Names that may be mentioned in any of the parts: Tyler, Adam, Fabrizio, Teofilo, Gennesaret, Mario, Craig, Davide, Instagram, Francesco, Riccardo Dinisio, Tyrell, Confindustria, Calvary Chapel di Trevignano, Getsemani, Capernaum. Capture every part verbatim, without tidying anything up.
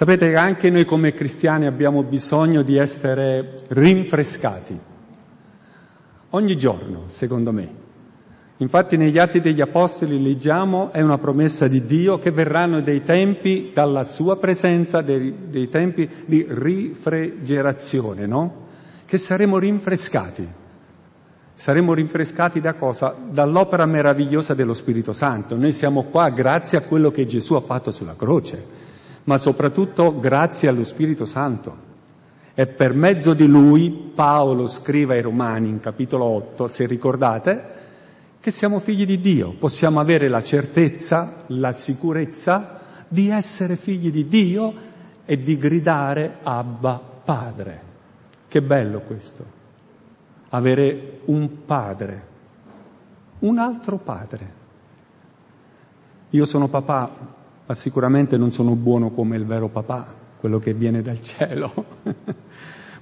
Sapete che anche noi come cristiani abbiamo bisogno di essere rinfrescati, ogni giorno, secondo me. Infatti negli Atti degli Apostoli leggiamo, è una promessa di Dio, che verranno dei tempi dalla sua presenza, dei, dei tempi di rifrigerazione, no? Che saremo rinfrescati. Saremo rinfrescati da cosa? Dall'opera meravigliosa dello Spirito Santo. Noi siamo qua grazie a quello che Gesù ha fatto sulla croce, ma soprattutto grazie allo Spirito Santo. E per mezzo di lui Paolo scrive ai Romani in capitolo otto, se ricordate, che siamo figli di Dio, possiamo avere la certezza, la sicurezza di essere figli di Dio e di gridare Abba Padre. Che bello questo, avere un padre, un altro padre. Io sono papà, ma sicuramente non sono buono come il vero papà, quello che viene dal cielo.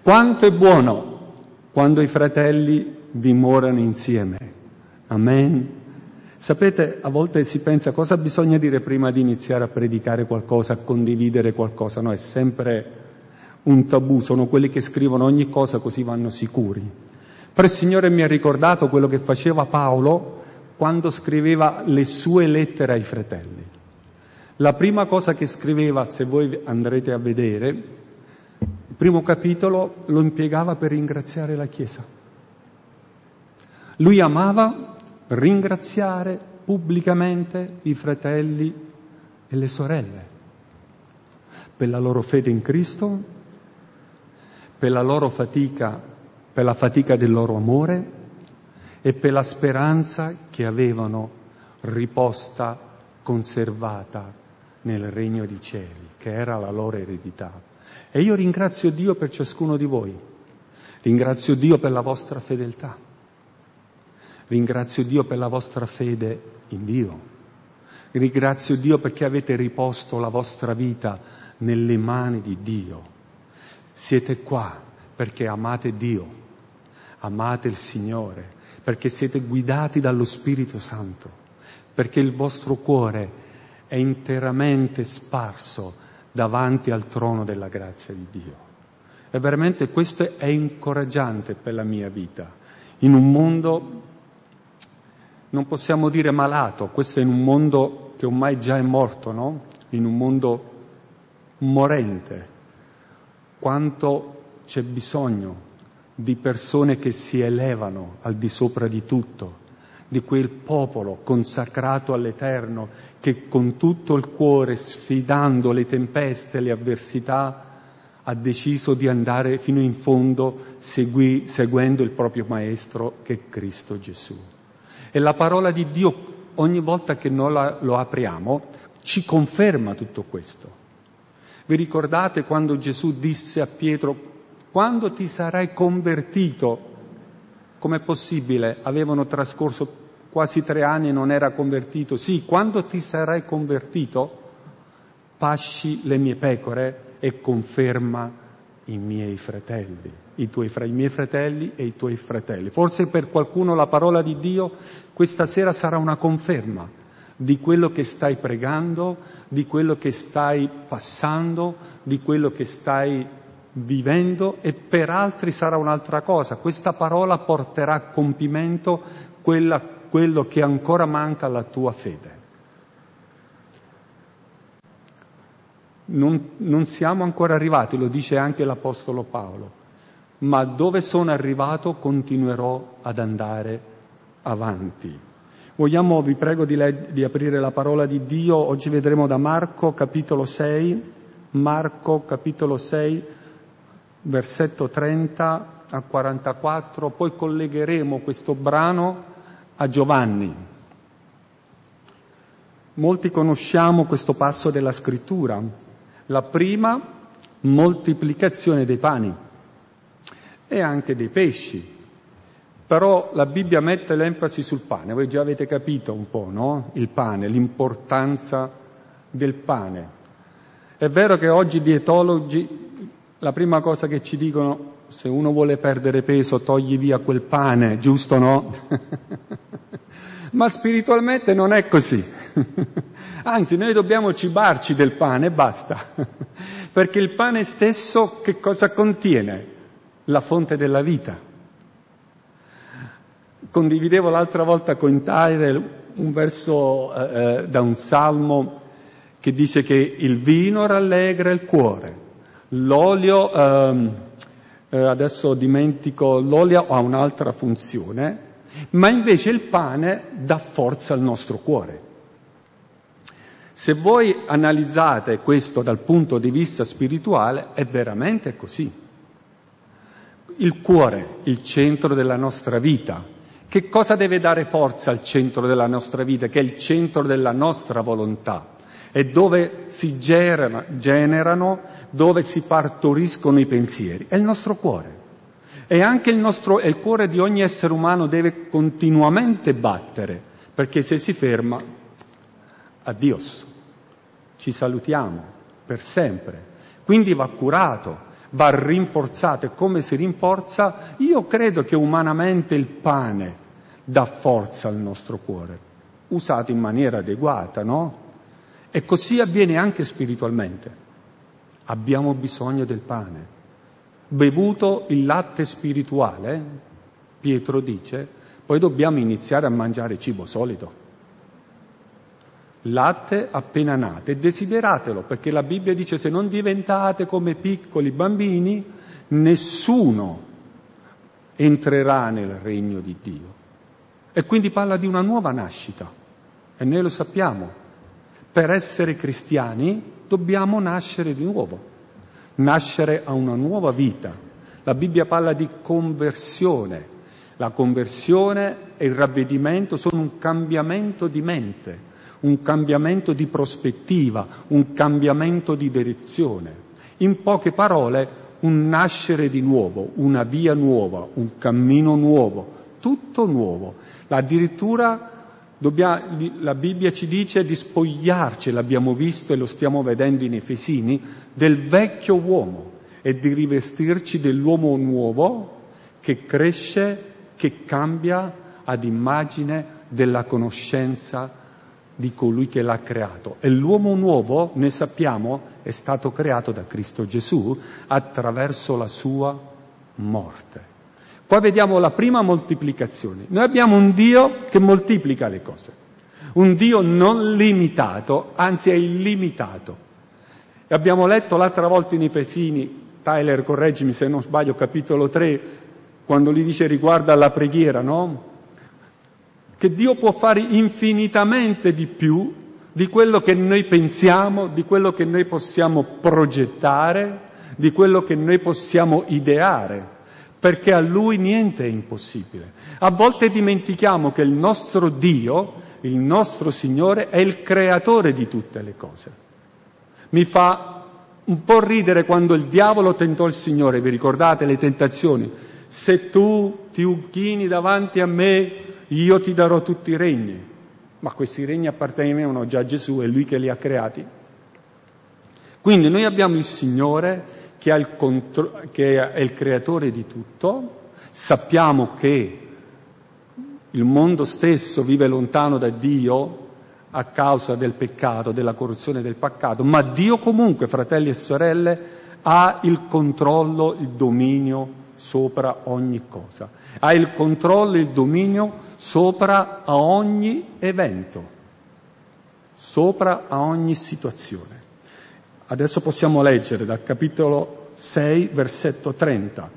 Quanto è buono quando i fratelli dimorano insieme. Amen. Sapete, a volte si pensa cosa bisogna dire prima di iniziare a predicare qualcosa, a condividere qualcosa. No, è sempre un tabù, sono quelli che scrivono ogni cosa così vanno sicuri. Però il Signore mi ha ricordato quello che faceva Paolo quando scriveva le sue lettere ai fratelli. La prima cosa che scriveva, se voi andrete a vedere, il primo capitolo lo impiegava per ringraziare la Chiesa. Lui amava ringraziare pubblicamente i fratelli e le sorelle per la loro fede in Cristo, per la loro fatica, per la fatica del loro amore e per la speranza che avevano riposta, conservata nel regno di cieli, che era la loro eredità. E io ringrazio Dio per ciascuno di voi, ringrazio Dio per la vostra fedeltà, ringrazio Dio per la vostra fede in Dio, ringrazio Dio perché avete riposto la vostra vita nelle mani di Dio. Siete qua perché amate Dio, amate il Signore, perché siete guidati dallo Spirito Santo, perché il vostro cuore è interamente sparso davanti al trono della grazia di Dio. E veramente questo è incoraggiante per la mia vita. In un mondo, non possiamo dire malato, questo è in un mondo che ormai già è morto, no? In un mondo morente. Quanto c'è bisogno di persone che si elevano al di sopra di tutto, di quel popolo consacrato all'Eterno che con tutto il cuore, sfidando le tempeste, le avversità, ha deciso di andare fino in fondo segui, seguendo il proprio Maestro che è Cristo Gesù. E la parola di Dio, ogni volta che noi la, lo apriamo, ci conferma tutto questo. Vi ricordate quando Gesù disse a Pietro: quando ti sarai convertito? Com'è possibile? Avevano trascorso quasi tre anni e non era convertito. Sì, quando ti sarai convertito, pasci le mie pecore e conferma i miei fratelli, i tuoi fra i miei fratelli e i tuoi fratelli. Forse per qualcuno la parola di Dio questa sera sarà una conferma di quello che stai pregando, di quello che stai passando, di quello che stai vivendo, e per altri sarà un'altra cosa. Questa parola porterà a compimento quella, quello che ancora manca alla tua fede. Non, non siamo ancora arrivati, lo dice anche l'Apostolo Paolo, ma dove sono arrivato continuerò ad andare avanti. Vogliamo, vi prego di, leg- di aprire la parola di Dio, oggi vedremo da Marco capitolo sei, Marco capitolo sei, versetto trenta a quarantaquattro, poi collegheremo questo brano a Giovanni. Molti conosciamo questo passo della scrittura, la prima moltiplicazione dei pani e anche dei pesci, però la Bibbia mette l'enfasi sul pane. Voi già avete capito un po', no? Il pane, l'importanza del pane. È vero che oggi dietologi, la prima cosa che ci dicono, se uno vuole perdere peso, togli via quel pane, giusto no? Ma spiritualmente non è così. Anzi, noi dobbiamo cibarci del pane e basta. perché il pane stesso che cosa contiene? La fonte della vita. Condividevo l'altra volta con Tyrell un verso eh, da un salmo che dice che il vino rallegra il cuore, l'olio, eh, adesso dimentico, l'olio ha un'altra funzione, ma invece il pane dà forza al nostro cuore. Se voi analizzate questo dal punto di vista spirituale, è veramente così. Il cuore, il centro della nostra vita, che cosa deve dare forza al centro della nostra vita, che è il centro della nostra volontà? È dove si gerano, generano, dove si partoriscono i pensieri. È il nostro cuore. E anche il, nostro, il cuore di ogni essere umano deve continuamente battere, perché se si ferma, addios. Ci salutiamo per sempre, quindi va curato, va rinforzato. E come si rinforza? Io credo che umanamente il pane dà forza al nostro cuore, usato in maniera adeguata, no? E così avviene anche spiritualmente. Abbiamo bisogno del pane. Bevuto il latte spirituale, Pietro dice, poi dobbiamo iniziare a mangiare cibo solido. Latte appena nato, e desideratelo, perché la Bibbia dice: se non diventate come piccoli bambini, nessuno entrerà nel regno di Dio. E quindi parla di una nuova nascita, e noi lo sappiamo, per essere cristiani dobbiamo nascere di nuovo, nascere a una nuova vita. La Bibbia parla di conversione. La conversione e il ravvedimento sono un cambiamento di mente, un cambiamento di prospettiva, un cambiamento di direzione. In poche parole, un nascere di nuovo, una via nuova, un cammino nuovo, tutto nuovo. Addirittura dobbiamo, la Bibbia ci dice di spogliarci, l'abbiamo visto e lo stiamo vedendo in Efesini, del vecchio uomo e di rivestirci dell'uomo nuovo che cresce, che cambia ad immagine della conoscenza di colui che l'ha creato. E l'uomo nuovo, ne sappiamo, è stato creato da Cristo Gesù attraverso la sua morte. Qua vediamo la prima moltiplicazione. Noi abbiamo un Dio che moltiplica le cose, un Dio non limitato, anzi è illimitato. E abbiamo letto l'altra volta in Efesini, Tyler correggimi se non sbaglio, capitolo tre, quando gli dice riguardo alla preghiera, no? Che Dio può fare infinitamente di più di quello che noi pensiamo, di quello che noi possiamo progettare, di quello che noi possiamo ideare, perché a Lui niente è impossibile. A volte dimentichiamo che il nostro Dio, il nostro Signore, è il creatore di tutte le cose. Mi fa un po' ridere quando il diavolo tentò il Signore, vi ricordate le tentazioni? Se tu ti inchini davanti a me, io ti darò tutti i regni, ma questi regni appartenevano già a Gesù, è Lui che li ha creati. Quindi noi abbiamo il Signore che, ha il contro- che è il creatore di tutto, sappiamo che il mondo stesso vive lontano da Dio a causa del peccato, della corruzione del peccato, ma Dio comunque, fratelli e sorelle, ha il controllo, il dominio sopra ogni cosa. Ha il controllo e il dominio sopra a ogni evento, sopra a ogni situazione. Adesso possiamo leggere dal capitolo sei, versetto trenta.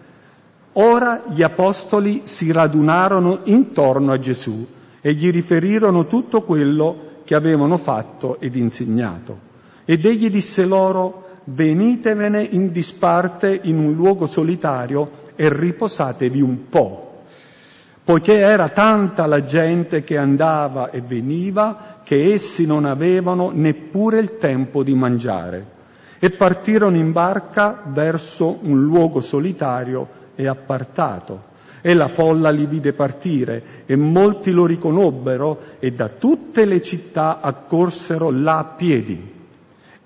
Ora gli apostoli si radunarono intorno a Gesù e gli riferirono tutto quello che avevano fatto ed insegnato. Ed egli disse loro: venitevene in disparte in un luogo solitario e riposatevi un po', poiché era tanta la gente che andava e veniva che essi non avevano neppure il tempo di mangiare. E partirono in barca verso un luogo solitario e appartato. E la folla li vide partire, e molti lo riconobbero, e da tutte le città accorsero là a piedi,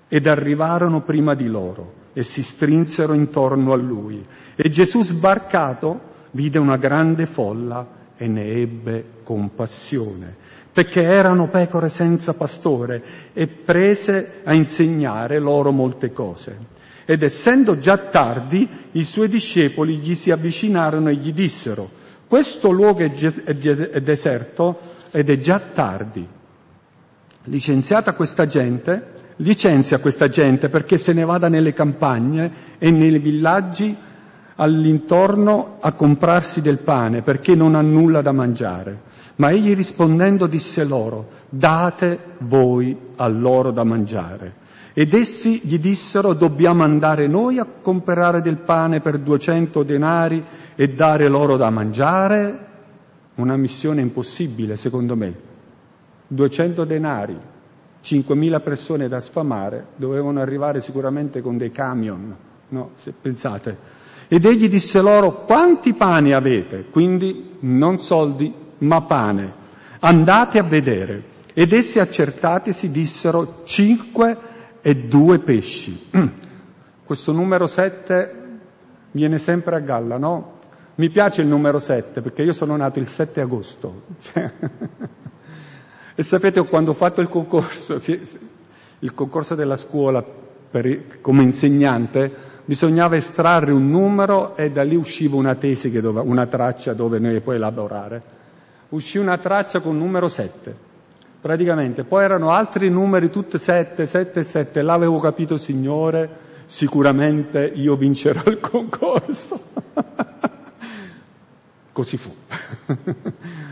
ed arrivarono prima di loro, e si strinsero intorno a lui. E Gesù, sbarcato, vide una grande folla e ne ebbe compassione, perché erano pecore senza pastore, e prese a insegnare loro molte cose. Ed essendo già tardi, i suoi discepoli gli si avvicinarono e gli dissero: questo luogo è, ges- è, de- è deserto ed è già tardi. Licenziata questa gente, licenzia questa gente perché se ne vada nelle campagne e nei villaggi all'intorno a comprarsi del pane, perché non ha nulla da mangiare. Ma egli rispondendo disse loro: date voi a loro da mangiare. Ed essi gli dissero: dobbiamo andare noi a comprare del pane per duecento denari e dare loro da mangiare? Una missione impossibile, secondo me. duecento denari, cinquemila persone da sfamare, dovevano arrivare sicuramente con dei camion, no? Se pensate. Ed egli disse loro: quanti pani avete? Quindi non soldi, ma pane. Andate a vedere. Ed essi, accertatisi, dissero: cinque e due pesci. Questo numero sette viene sempre a galla, no? Mi piace il numero sette, perché io sono nato il sette agosto. E sapete, quando ho fatto il concorso, il concorso della scuola per, come insegnante, bisognava estrarre un numero e da lì usciva una tesi, che dove, una traccia dove noi poi elaborare. Uscì una traccia con il numero sette, praticamente. Poi erano altri numeri, tutti sette, sette, sette. Là avevo capito: Signore, sicuramente io vincerò il concorso. Così fu.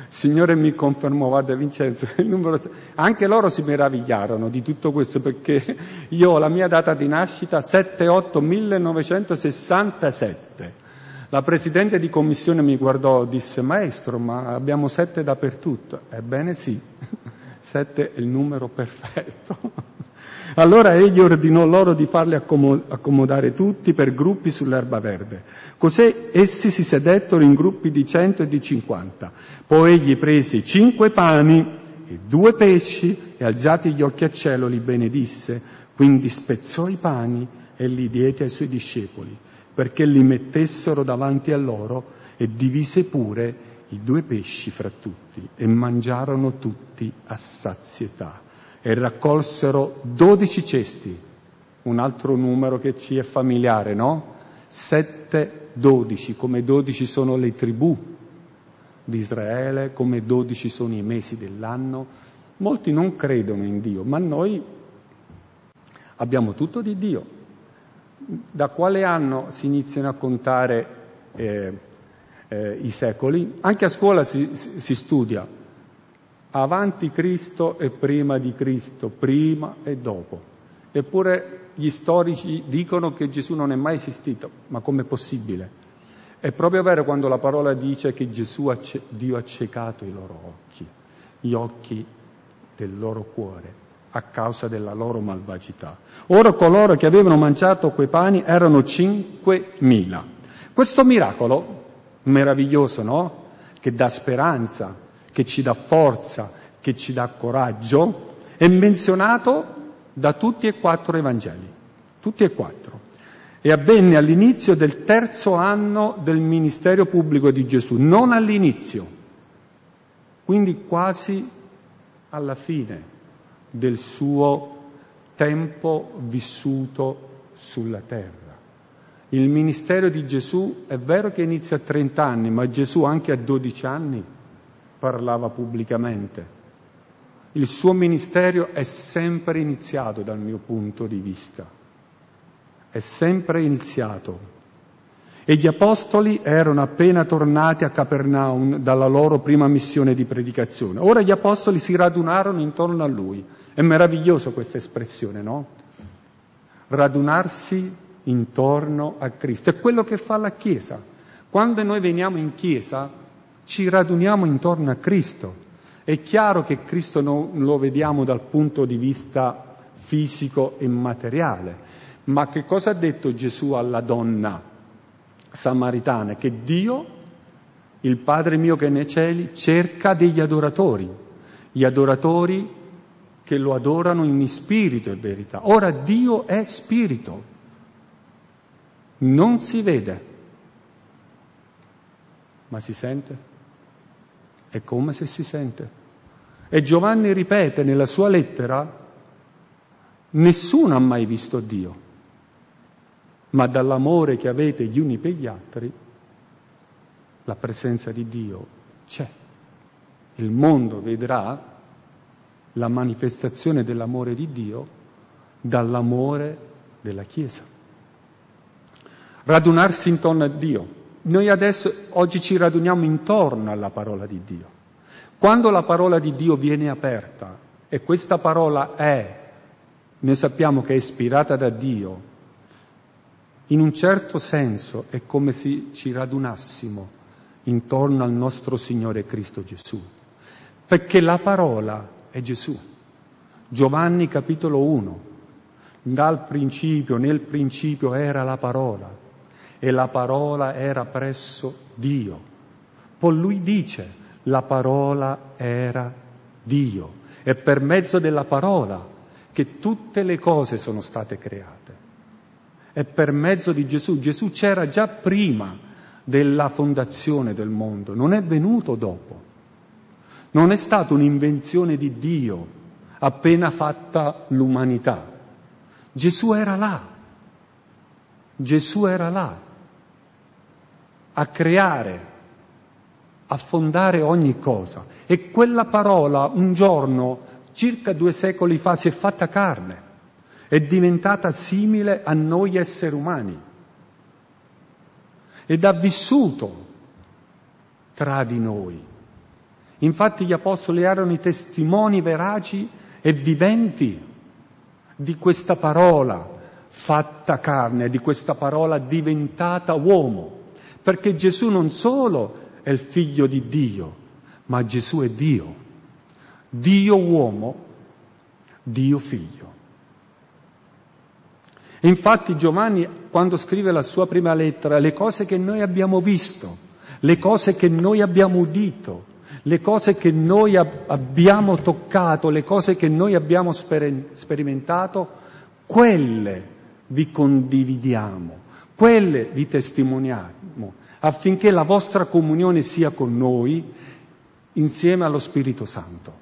Signore mi confermò: guarda Vincenzo, il numero sette. Anche loro si meravigliarono di tutto questo, perché io ho la mia data di nascita sette otto millenovecentosessantasette. La presidente di commissione mi guardò e disse: maestro, ma abbiamo sette dappertutto. Ebbene sì, sette è il numero perfetto. Allora egli ordinò loro di farli accomodare tutti per gruppi sull'erba verde. Così essi si sedettero in gruppi di cento e di cinquanta. Poi egli prese cinque pani e due pesci e, alzati gli occhi a cielo, li benedisse. Quindi spezzò i pani e li diede ai suoi discepoli, perché li mettessero davanti a loro, e divise pure i due pesci fra tutti, e mangiarono tutti a sazietà. E raccolsero dodici cesti, un altro numero che ci è familiare, no? Sette, dodici, come dodici sono le tribù di Israele, come dodici sono i mesi dell'anno. Molti non credono in Dio, ma noi abbiamo tutto di Dio. Da quale anno si iniziano a contare eh, eh, i secoli? Anche a scuola si, si, si studia avanti Cristo e prima di Cristo, prima e dopo. Eppure gli storici dicono che Gesù non è mai esistito. Ma com'è possibile? È proprio vero quando la parola dice che Gesù acce- Dio ha accecato i loro occhi, gli occhi del loro cuore, a causa della loro malvagità. Ora coloro che avevano mangiato quei pani erano cinquemila. Questo miracolo meraviglioso, no? Che dà speranza, che ci dà forza, che ci dà coraggio, è menzionato da tutti e quattro i Vangeli, tutti e quattro. E avvenne all'inizio del terzo anno del ministero pubblico di Gesù, non all'inizio, quindi quasi alla fine del suo tempo vissuto sulla terra. Il ministero di Gesù è vero che inizia a trenta anni, ma Gesù anche a dodici anni parlava pubblicamente. Il suo ministero è sempre iniziato dal mio punto di vista, è sempre iniziato. E gli apostoli erano appena tornati a Capernaum dalla loro prima missione di predicazione. Ora gli apostoli si radunarono intorno a lui. È meravigliosa questa espressione, no? Radunarsi intorno a Cristo. È quello che fa la Chiesa. Quando noi veniamo in Chiesa ci raduniamo intorno a Cristo. È chiaro che Cristo non lo vediamo dal punto di vista fisico e materiale, ma che cosa ha detto Gesù alla donna samaritana? Che Dio, il Padre mio che è nei cieli, cerca degli adoratori, gli adoratori che lo adorano in spirito e verità. Ora Dio è spirito, non si vede, ma si sente. È come se si sente. E Giovanni ripete nella sua lettera: nessuno ha mai visto Dio, ma dall'amore che avete gli uni per gli altri, la presenza di Dio c'è. Il mondo vedrà la manifestazione dell'amore di Dio dall'amore della Chiesa. Radunarsi intorno a Dio. Noi adesso, oggi ci raduniamo intorno alla parola di Dio. Quando la parola di Dio viene aperta, e questa parola è, noi sappiamo che è ispirata da Dio, in un certo senso è come se ci radunassimo intorno al nostro Signore Cristo Gesù, perché la parola è Gesù. Giovanni capitolo uno, dal principio, nel principio era la parola, e la parola era presso Dio. Poi lui dice, la parola era Dio, è per mezzo della parola che tutte le cose sono state create. È per mezzo di Gesù. Gesù c'era già prima della fondazione del mondo, non è venuto dopo. Non è stata un'invenzione di Dio appena fatta l'umanità. Gesù era là. Gesù era là a creare, a fondare ogni cosa. E quella parola un giorno, circa due secoli fa, si è fatta carne, è diventata simile a noi esseri umani ed ha vissuto tra di noi. Infatti gli apostoli erano i testimoni veraci e viventi di questa parola fatta carne, di questa parola diventata uomo. Perché Gesù non solo è il figlio di Dio, ma Gesù è Dio. Dio uomo, Dio figlio. E infatti Giovanni, quando scrive la sua prima lettera, le cose che noi abbiamo visto, le cose che noi abbiamo udito, le cose che noi ab- abbiamo toccato, le cose che noi abbiamo sper- sperimentato, quelle vi condividiamo, quelle vi testimoniamo, affinché la vostra comunione sia con noi, insieme allo Spirito Santo.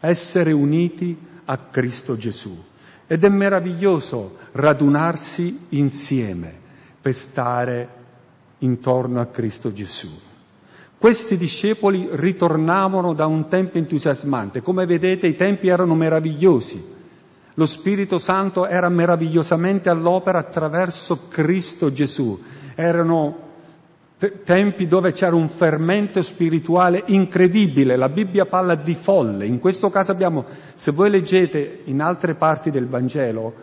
Essere uniti a Cristo Gesù. Ed è meraviglioso radunarsi insieme per stare intorno a Cristo Gesù. Questi discepoli ritornavano da un tempo entusiasmante. Come vedete, i tempi erano meravigliosi. Lo Spirito Santo era meravigliosamente all'opera attraverso Cristo Gesù. Erano te- tempi dove c'era un fermento spirituale incredibile. La Bibbia parla di folle. In questo caso abbiamo, se voi leggete in altre parti del Vangelo,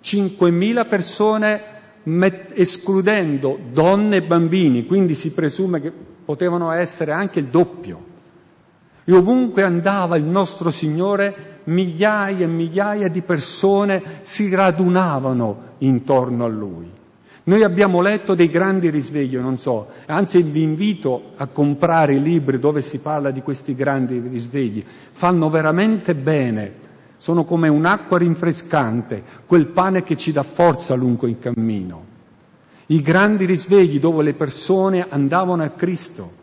cinquemila persone met- escludendo donne e bambini, quindi si presume che potevano essere anche il doppio. E ovunque andava il nostro Signore, migliaia e migliaia di persone si radunavano intorno a Lui. Noi abbiamo letto dei grandi risvegli, non so, anzi vi invito a comprare i libri dove si parla di questi grandi risvegli. Fanno veramente bene, sono come un'acqua rinfrescante, quel pane che ci dà forza lungo il cammino. I grandi risvegli dove le persone andavano a Cristo.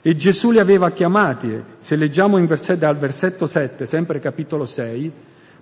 E Gesù li aveva chiamati, se leggiamo in versetto, dal versetto sette, sempre capitolo sei,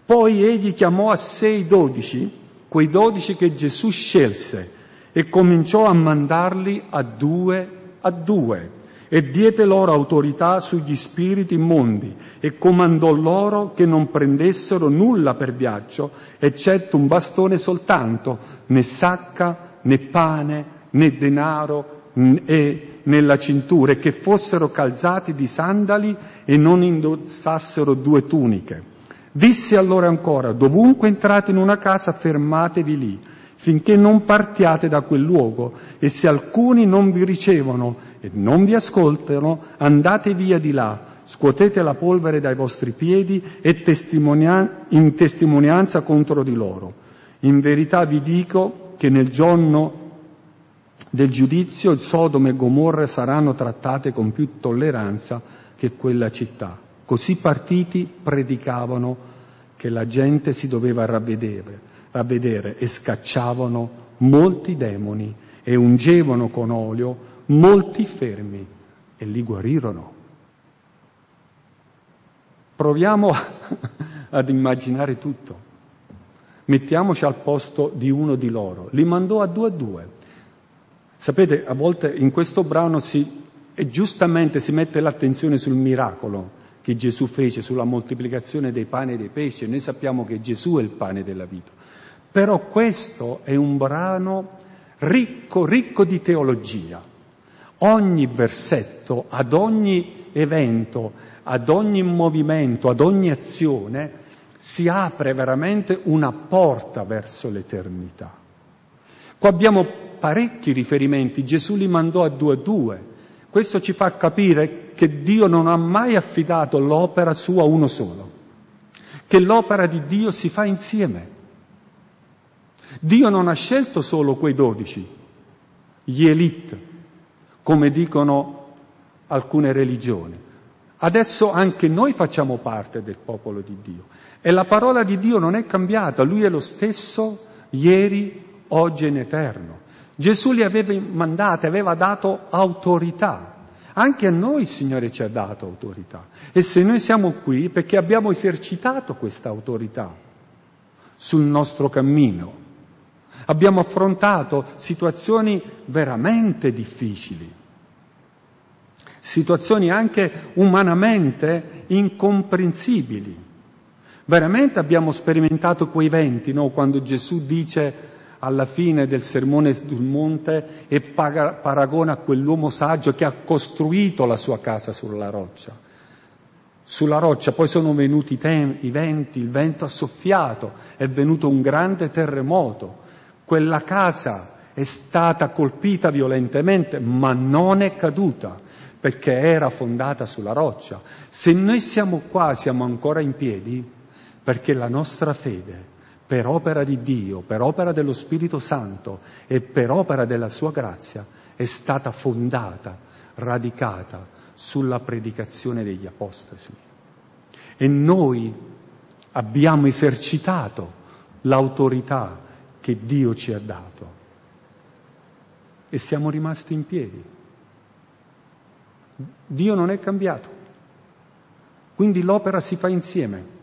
poi egli chiamò a sé i dodici, quei dodici che Gesù scelse, e cominciò a mandarli a due a due, e diede loro autorità sugli spiriti immondi, e comandò loro che non prendessero nulla per viaggio, eccetto un bastone soltanto, né sacca, né pane, né denaro, e nella cintura, e che fossero calzati di sandali e non indossassero due tuniche. Disse allora ancora, dovunque entrate in una casa, fermatevi lì, finché non partiate da quel luogo, e se alcuni non vi ricevono e non vi ascoltano, andate via di là, scuotete la polvere dai vostri piedi e testimonia- in testimonianza contro di loro. In verità vi dico che nel giorno del giudizio il Sodoma e Gomorra saranno trattate con più tolleranza che quella città. Così partiti predicavano che la gente si doveva ravvedere, ravvedere e scacciavano molti demoni e ungevano con olio molti fermi e li guarirono. Proviamo ad immaginare tutto. mettiamoci al posto di uno di loro. Li mandò a due a due. Sapete, a volte in questo brano si, e giustamente si mette l'attenzione sul miracolo che Gesù fece, sulla moltiplicazione dei pani e dei pesci. Noi sappiamo che Gesù è il pane della vita. Però questo è un brano ricco, ricco di teologia. Ogni versetto, ad ogni evento, ad ogni movimento, ad ogni azione, si apre veramente una porta verso l'eternità. Qua abbiamo parecchi riferimenti. Gesù li mandò a due a due. Questo ci fa capire che Dio non ha mai affidato l'opera sua a uno solo, che l'opera di Dio si fa insieme. Dio non ha scelto solo quei dodici, gli elite, come dicono alcune religioni. Adesso anche noi facciamo parte del popolo di Dio e la parola di Dio non è cambiata, Lui è lo stesso ieri, oggi e in eterno. Gesù li aveva mandati, aveva dato autorità. Anche a noi il Signore ci ha dato autorità. E se noi siamo qui perché abbiamo esercitato questa autorità sul nostro cammino. Abbiamo affrontato situazioni veramente difficili, situazioni anche umanamente incomprensibili. Veramente abbiamo sperimentato quei venti, no? Quando Gesù dice alla fine del sermone sul monte e paragona a quell'uomo saggio che ha costruito la sua casa sulla roccia. Sulla roccia poi sono venuti i, tem- i venti, il vento ha soffiato, è venuto un grande terremoto. Quella casa è stata colpita violentemente, ma non è caduta, perché era fondata sulla roccia. Se noi siamo qua, siamo ancora in piedi, perché la nostra fede, per opera di Dio, per opera dello Spirito Santo e per opera della sua grazia, è stata fondata, radicata sulla predicazione degli apostoli. E noi abbiamo esercitato l'autorità che Dio ci ha dato e siamo rimasti in piedi. Dio non è cambiato, quindi l'opera si fa insieme.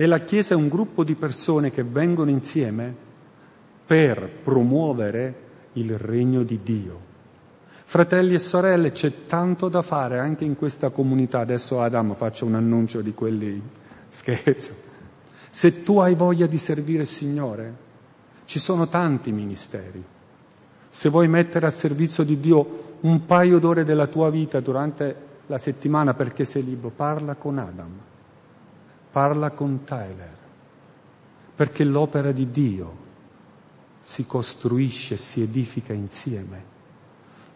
E la Chiesa è un gruppo di persone che vengono insieme per promuovere il regno di Dio. Fratelli e sorelle, c'è tanto da fare anche in questa comunità. Adesso Adam, faccio un annuncio di quelli, scherzo. Se tu hai voglia di servire il Signore, ci sono tanti ministeri. Se vuoi mettere a servizio di Dio un paio d'ore della tua vita durante la settimana, perché sei libero, parla con Adam. Parla con Tyler, perché l'opera di Dio si costruisce, si edifica insieme.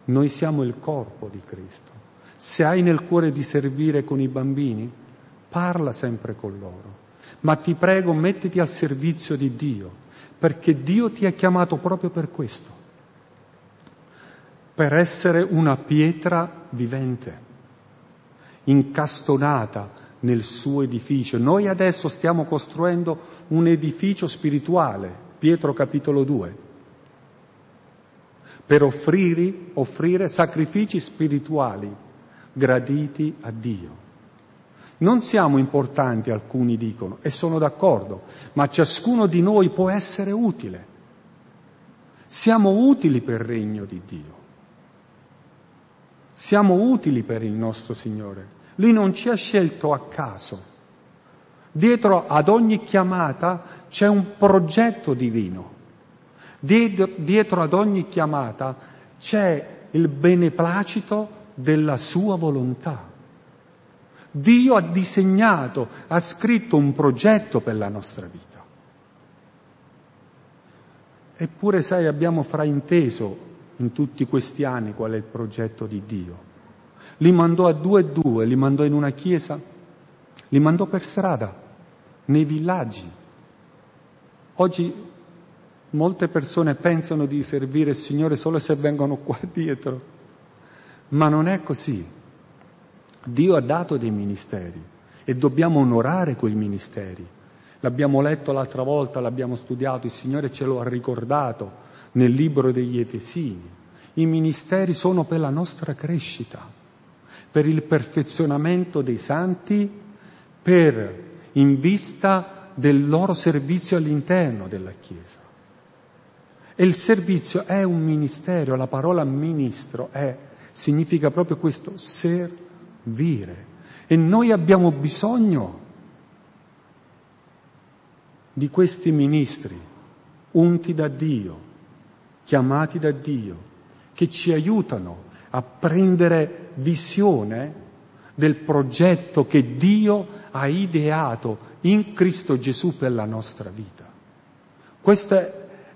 Noi siamo il corpo di Cristo. Se hai nel cuore di servire con i bambini, parla sempre con loro. Ma ti prego, mettiti al servizio di Dio, perché Dio ti ha chiamato proprio per questo, per essere una pietra vivente, incastonata nel suo edificio. Noi adesso stiamo costruendo un edificio spirituale, Pietro capitolo due, per offrire, offrire sacrifici spirituali graditi a Dio. Non siamo importanti, alcuni dicono, e sono d'accordo, ma ciascuno di noi può essere utile. Siamo utili per il regno di Dio. Siamo utili per il nostro Signore. Lui non ci ha scelto a caso. Dietro ad ogni chiamata c'è un progetto divino. Dietro ad ogni chiamata c'è il beneplacito della sua volontà. Dio ha disegnato, ha scritto un progetto per la nostra vita. Eppure, sai, abbiamo frainteso in tutti questi anni qual è il progetto di Dio. Li mandò a due e due, li mandò in una chiesa, li mandò per strada, nei villaggi. Oggi molte persone pensano di servire il Signore solo se vengono qua dietro, ma non è così. Dio ha dato dei ministeri e dobbiamo onorare quei ministeri. L'abbiamo letto l'altra volta, l'abbiamo studiato, il Signore ce lo ha ricordato nel libro degli Efesini. I ministeri sono per la nostra crescita, per il perfezionamento dei santi, per in vista del loro servizio all'interno della Chiesa. E il servizio è un ministero, la parola ministro è, significa proprio questo, servire. E noi abbiamo bisogno di questi ministri, unti da Dio, chiamati da Dio, che ci aiutano a prendere visione del progetto che Dio ha ideato in Cristo Gesù per la nostra vita. Questo è,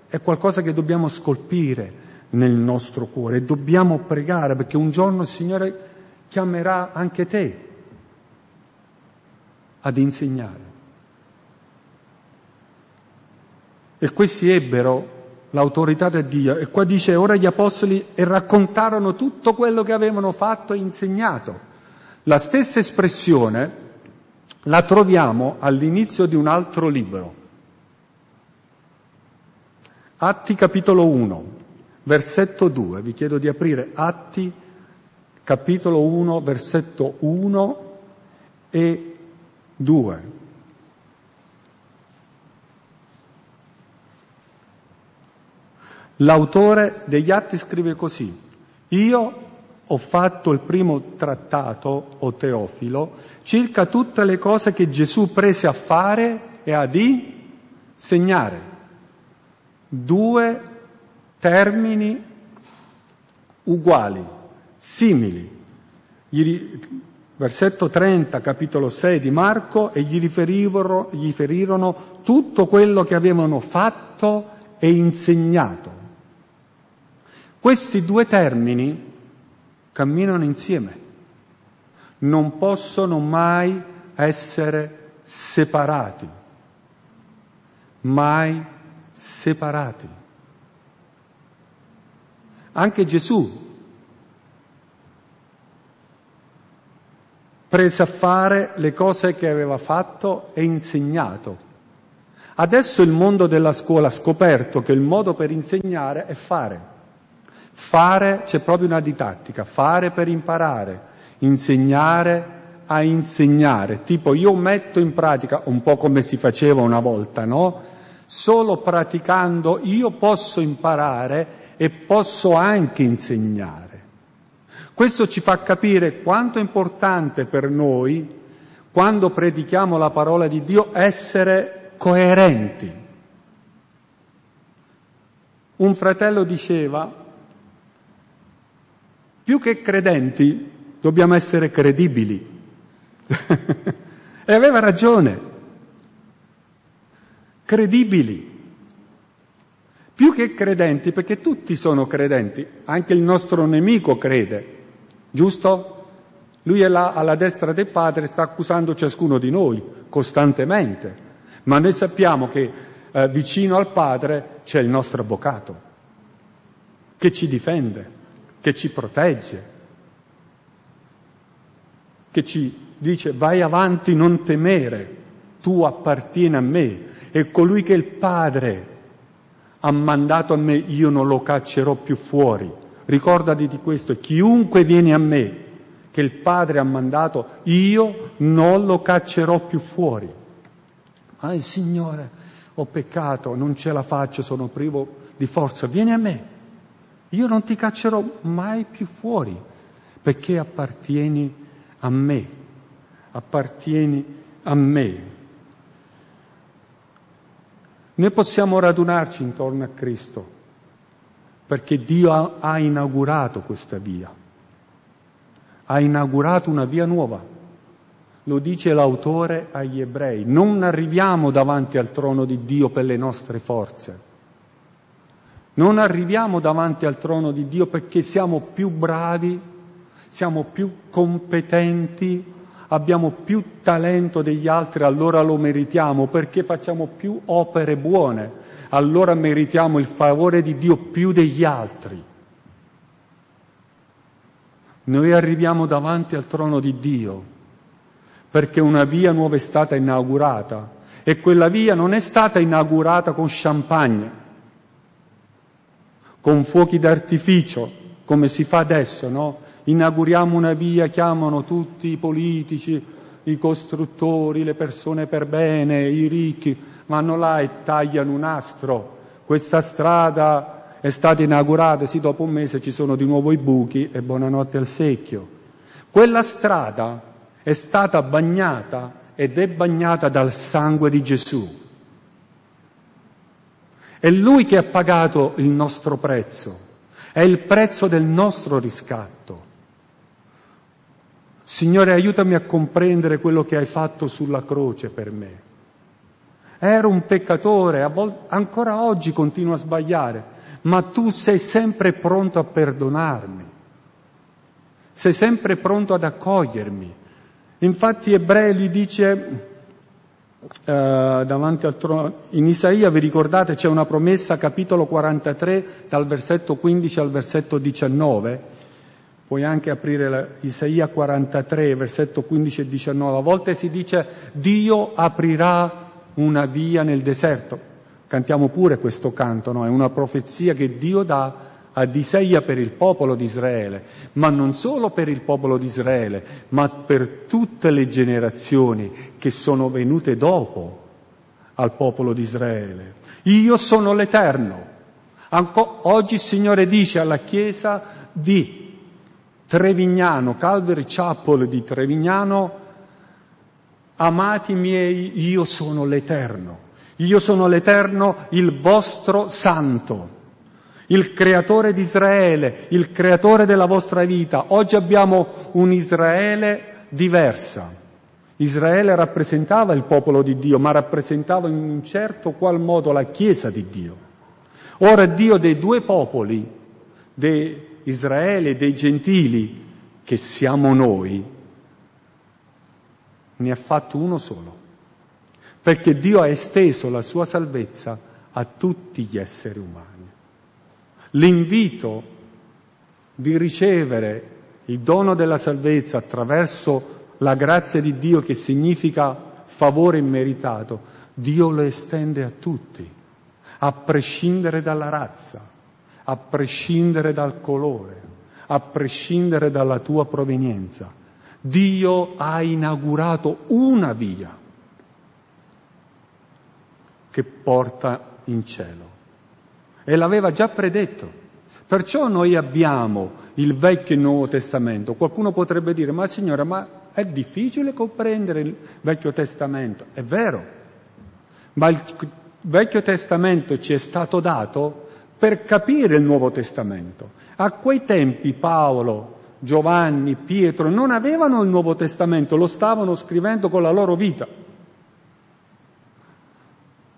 è qualcosa che dobbiamo scolpire nel nostro cuore, e dobbiamo pregare, perché un giorno il Signore chiamerà anche te ad insegnare. E questi ebbero l'autorità di Dio. E qua dice, ora gli apostoli e raccontarono tutto quello che avevano fatto e insegnato. La stessa espressione la troviamo all'inizio di un altro libro. Atti capitolo uno, versetto due. Vi chiedo di aprire Atti capitolo uno, versetto uno e due. L'autore degli Atti scrive così: io ho fatto il primo trattato, o teofilo, circa tutte le cose che Gesù prese a fare e ad insegnare. Due termini uguali, simili. Versetto trenta, capitolo sei di Marco, e gli riferirono, gli riferirono tutto quello che avevano fatto e insegnato. Questi due termini camminano insieme, non possono mai essere separati, mai separati. Anche Gesù prese a fare le cose che aveva fatto e insegnato. Adesso il mondo della scuola ha scoperto che il modo per insegnare è fare. Fare, c'è proprio una didattica, fare per imparare, insegnare a insegnare. Tipo, io metto in pratica, un po' come si faceva una volta, no? Solo praticando io posso imparare e posso anche insegnare. Questo ci fa capire quanto è importante per noi, quando predichiamo la parola di Dio, essere coerenti. Un fratello diceva, più che credenti dobbiamo essere credibili. E aveva ragione. Credibili. Più che credenti, perché tutti sono credenti, anche il nostro nemico crede, giusto? Lui è là alla destra del Padre, sta accusando ciascuno di noi costantemente. Ma noi sappiamo che eh, vicino al Padre c'è il nostro avvocato, che ci difende, che ci protegge, che ci dice vai avanti, non temere, tu appartieni a me, e colui che il Padre ha mandato a me io non lo caccerò più fuori. Ricordati di questo, chiunque viene a me che il Padre ha mandato io non lo caccerò più fuori. Ah, il Signore, ho peccato, non ce la faccio, sono privo di forza, vieni a me, io non ti caccerò mai più fuori, perché appartieni a me, appartieni a me. Noi possiamo radunarci intorno a Cristo, perché Dio ha, ha inaugurato questa via, ha inaugurato una via nuova. Lo dice l'autore agli ebrei, non arriviamo davanti al trono di Dio per le nostre forze, non arriviamo davanti al trono di Dio perché siamo più bravi, siamo più competenti, abbiamo più talento degli altri, allora lo meritiamo, perché facciamo più opere buone, allora meritiamo il favore di Dio più degli altri. Noi arriviamo davanti al trono di Dio perché una via nuova è stata inaugurata, e quella via non è stata inaugurata con champagne, con fuochi d'artificio, come si fa adesso, no? Inauguriamo una via, chiamano tutti i politici, i costruttori, le persone per bene, i ricchi, vanno là e tagliano un nastro. Questa strada è stata inaugurata, sì, dopo un mese ci sono di nuovo i buchi e buonanotte al secchio. Quella strada è stata bagnata ed è bagnata dal sangue di Gesù. È Lui che ha pagato il nostro prezzo, è il prezzo del nostro riscatto. Signore, aiutami a comprendere quello che hai fatto sulla croce per me. Ero un peccatore, a vol- ancora oggi continuo a sbagliare, ma Tu sei sempre pronto a perdonarmi, sei sempre pronto ad accogliermi. Infatti Ebrei gli dice... Uh, davanti al trono in Isaia, vi ricordate, c'è una promessa, capitolo quarantatré dal versetto quindici al versetto diciannove. Puoi anche aprire la, Isaia quarantatré versetto quindici e diciannove. A volte si dice Dio aprirà una via nel deserto, cantiamo pure questo canto, no? È una profezia che Dio dà ad Isaia per il popolo di Israele, ma non solo per il popolo di Israele, ma per tutte le generazioni che sono venute dopo al popolo di Israele. Io sono l'Eterno. Anco oggi il Signore dice alla Chiesa di Trevignano, Calvary Chapel di Trevignano, amati miei, io sono l'Eterno. Io sono l'Eterno, il vostro Santo. Il creatore di Israele, il creatore della vostra vita. Oggi abbiamo un Israele diversa. Israele rappresentava il popolo di Dio, ma rappresentava in un certo qual modo la Chiesa di Dio. Ora Dio dei due popoli, di Israele e dei Gentili, che siamo noi, ne ha fatto uno solo. Perché Dio ha esteso la sua salvezza a tutti gli esseri umani. L'invito di ricevere il dono della salvezza attraverso la grazia di Dio, che significa favore immeritato, Dio lo estende a tutti, a prescindere dalla razza, a prescindere dal colore, a prescindere dalla tua provenienza. Dio ha inaugurato una via che porta in cielo. E l'aveva già predetto. Perciò noi abbiamo il Vecchio e il Nuovo Testamento. Qualcuno potrebbe dire, ma Signore, ma è difficile comprendere il Vecchio Testamento. È vero, ma il Vecchio Testamento ci è stato dato per capire il Nuovo Testamento. A quei tempi Paolo, Giovanni, Pietro non avevano il Nuovo Testamento, lo stavano scrivendo con la loro vita.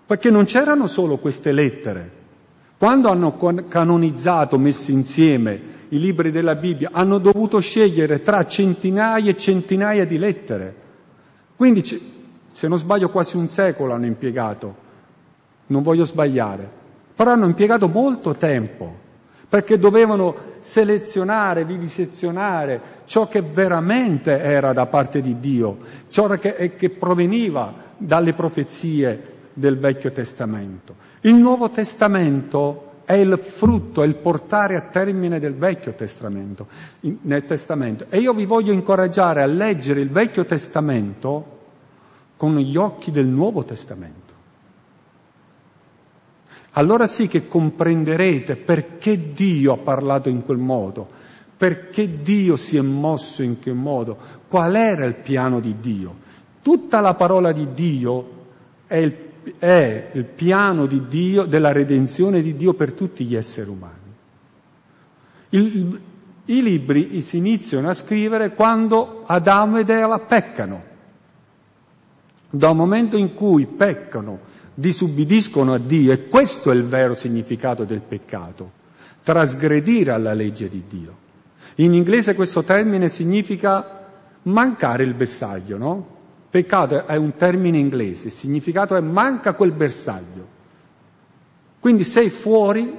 Perché non c'erano solo queste lettere. Quando hanno canonizzato, messo insieme i libri della Bibbia, hanno dovuto scegliere tra centinaia e centinaia di lettere. Quindi, se non sbaglio, quasi un secolo hanno impiegato. Non voglio sbagliare. Però hanno impiegato molto tempo, perché dovevano selezionare, vivisezionare ciò che veramente era da parte di Dio, ciò che, che proveniva dalle profezie del Vecchio Testamento. Il Nuovo Testamento è il frutto, è il portare a termine del Vecchio Testamento, in, nel Testamento. E io vi voglio incoraggiare a leggere il Vecchio Testamento con gli occhi del Nuovo Testamento. Allora sì che comprenderete perché Dio ha parlato in quel modo, perché Dio si è mosso in quel modo, qual era il piano di Dio. Tutta la parola di Dio è il è il piano di Dio, della redenzione di Dio per tutti gli esseri umani. Il, i libri si iniziano a scrivere quando Adamo ed Eva peccano. Da un momento in cui peccano, disubbidiscono a Dio, e questo è il vero significato del peccato, trasgredire alla legge di Dio. In inglese questo termine significa mancare il bersaglio, no? Peccato è un termine inglese, il significato è manca quel bersaglio. Quindi sei fuori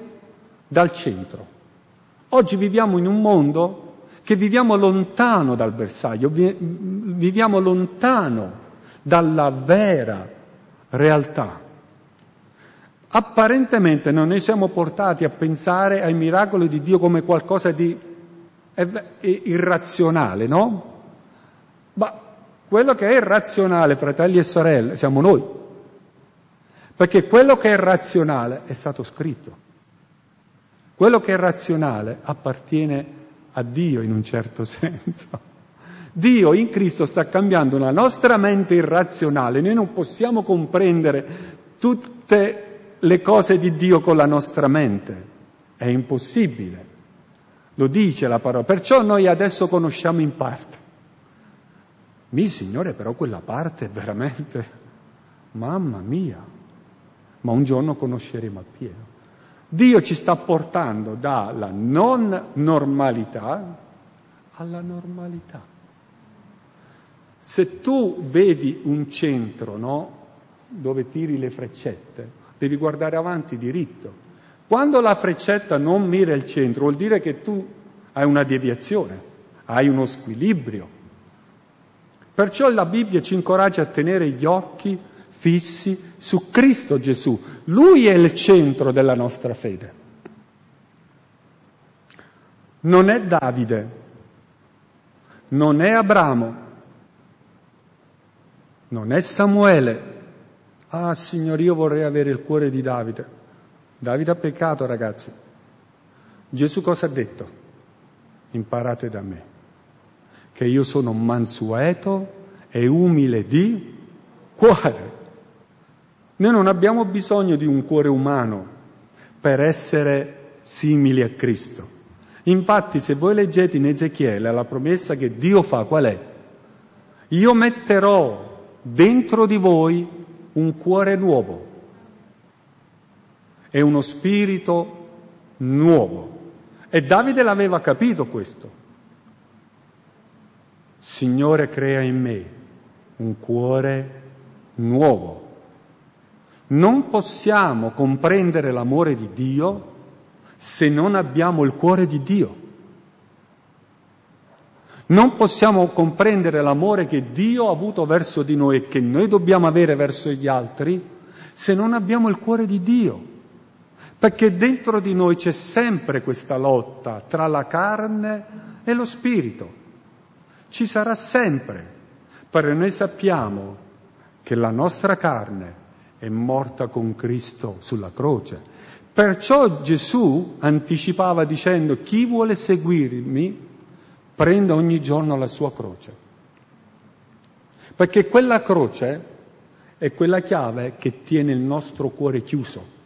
dal centro. Oggi viviamo in un mondo che viviamo lontano dal bersaglio, viviamo lontano dalla vera realtà. Apparentemente noi siamo portati a pensare ai miracoli di Dio come qualcosa di irrazionale, no? Ma Quello che è razionale, fratelli e sorelle, siamo noi, perché quello che è razionale è stato scritto. Quello che è razionale appartiene a Dio in un certo senso. Dio in Cristo sta cambiando la nostra mente irrazionale. Noi non possiamo comprendere tutte le cose di Dio con la nostra mente. È impossibile. Lo dice la parola. Perciò noi adesso conosciamo in parte. Mi Signore, però quella parte è veramente, mamma mia, ma un giorno conosceremo appieno. Dio ci sta portando dalla non normalità alla normalità. Se tu vedi un centro, no, dove tiri le freccette, devi guardare avanti diritto. Quando la freccetta non mira il centro, vuol dire che tu hai una deviazione, hai uno squilibrio. Perciò la Bibbia ci incoraggia a tenere gli occhi fissi su Cristo Gesù. Lui è il centro della nostra fede. Non è Davide, non è Abramo, non è Samuele. Ah, Signore, io vorrei avere il cuore di Davide. Davide ha peccato, ragazzi. Gesù cosa ha detto? Imparate da me, che io sono mansueto e umile di cuore. Noi non abbiamo bisogno di un cuore umano per essere simili a Cristo. Infatti, se voi leggete in Ezechiele la promessa che Dio fa, qual è? Io metterò dentro di voi un cuore nuovo e uno spirito nuovo. E Davide l'aveva capito questo. Signore, crea in me un cuore nuovo. Non possiamo comprendere l'amore di Dio se non abbiamo il cuore di Dio. Non possiamo comprendere l'amore che Dio ha avuto verso di noi e che noi dobbiamo avere verso gli altri se non abbiamo il cuore di Dio. Perché dentro di noi c'è sempre questa lotta tra la carne e lo spirito. Ci sarà sempre, però noi sappiamo che la nostra carne è morta con Cristo sulla croce. Perciò Gesù anticipava dicendo: chi vuole seguirmi prenda ogni giorno la sua croce. Perché quella croce è quella chiave che tiene il nostro cuore chiuso.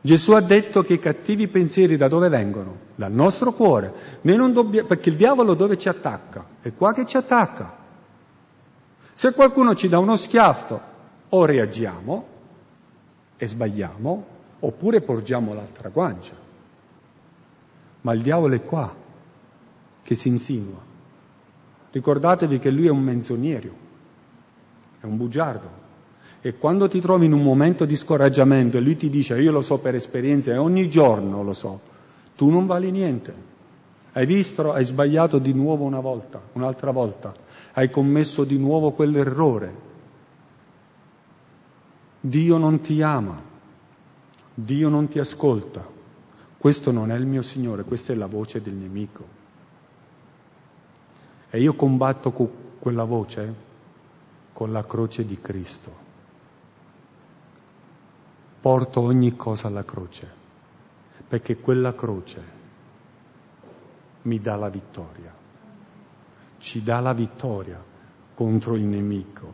Gesù ha detto che i cattivi pensieri da dove vengono? Dal nostro cuore. Noi non dobbiamo, perché il diavolo dove ci attacca? È qua che ci attacca. Se qualcuno ci dà uno schiaffo, o reagiamo e sbagliamo, oppure porgiamo l'altra guancia. Ma il diavolo è qua, che si insinua. Ricordatevi che lui è un menzonierio, è un bugiardo. E quando ti trovi in un momento di scoraggiamento e lui ti dice: io lo so per esperienza e ogni giorno lo so, tu non vali niente. Hai visto, hai sbagliato di nuovo una volta, un'altra volta, hai commesso di nuovo quell'errore. Dio non ti ama, Dio non ti ascolta. Questo non è il mio Signore, questa è la voce del nemico. E io combatto con quella voce con la croce di Cristo. Porto ogni cosa alla croce, perché quella croce mi dà la vittoria, ci dà la vittoria contro il nemico.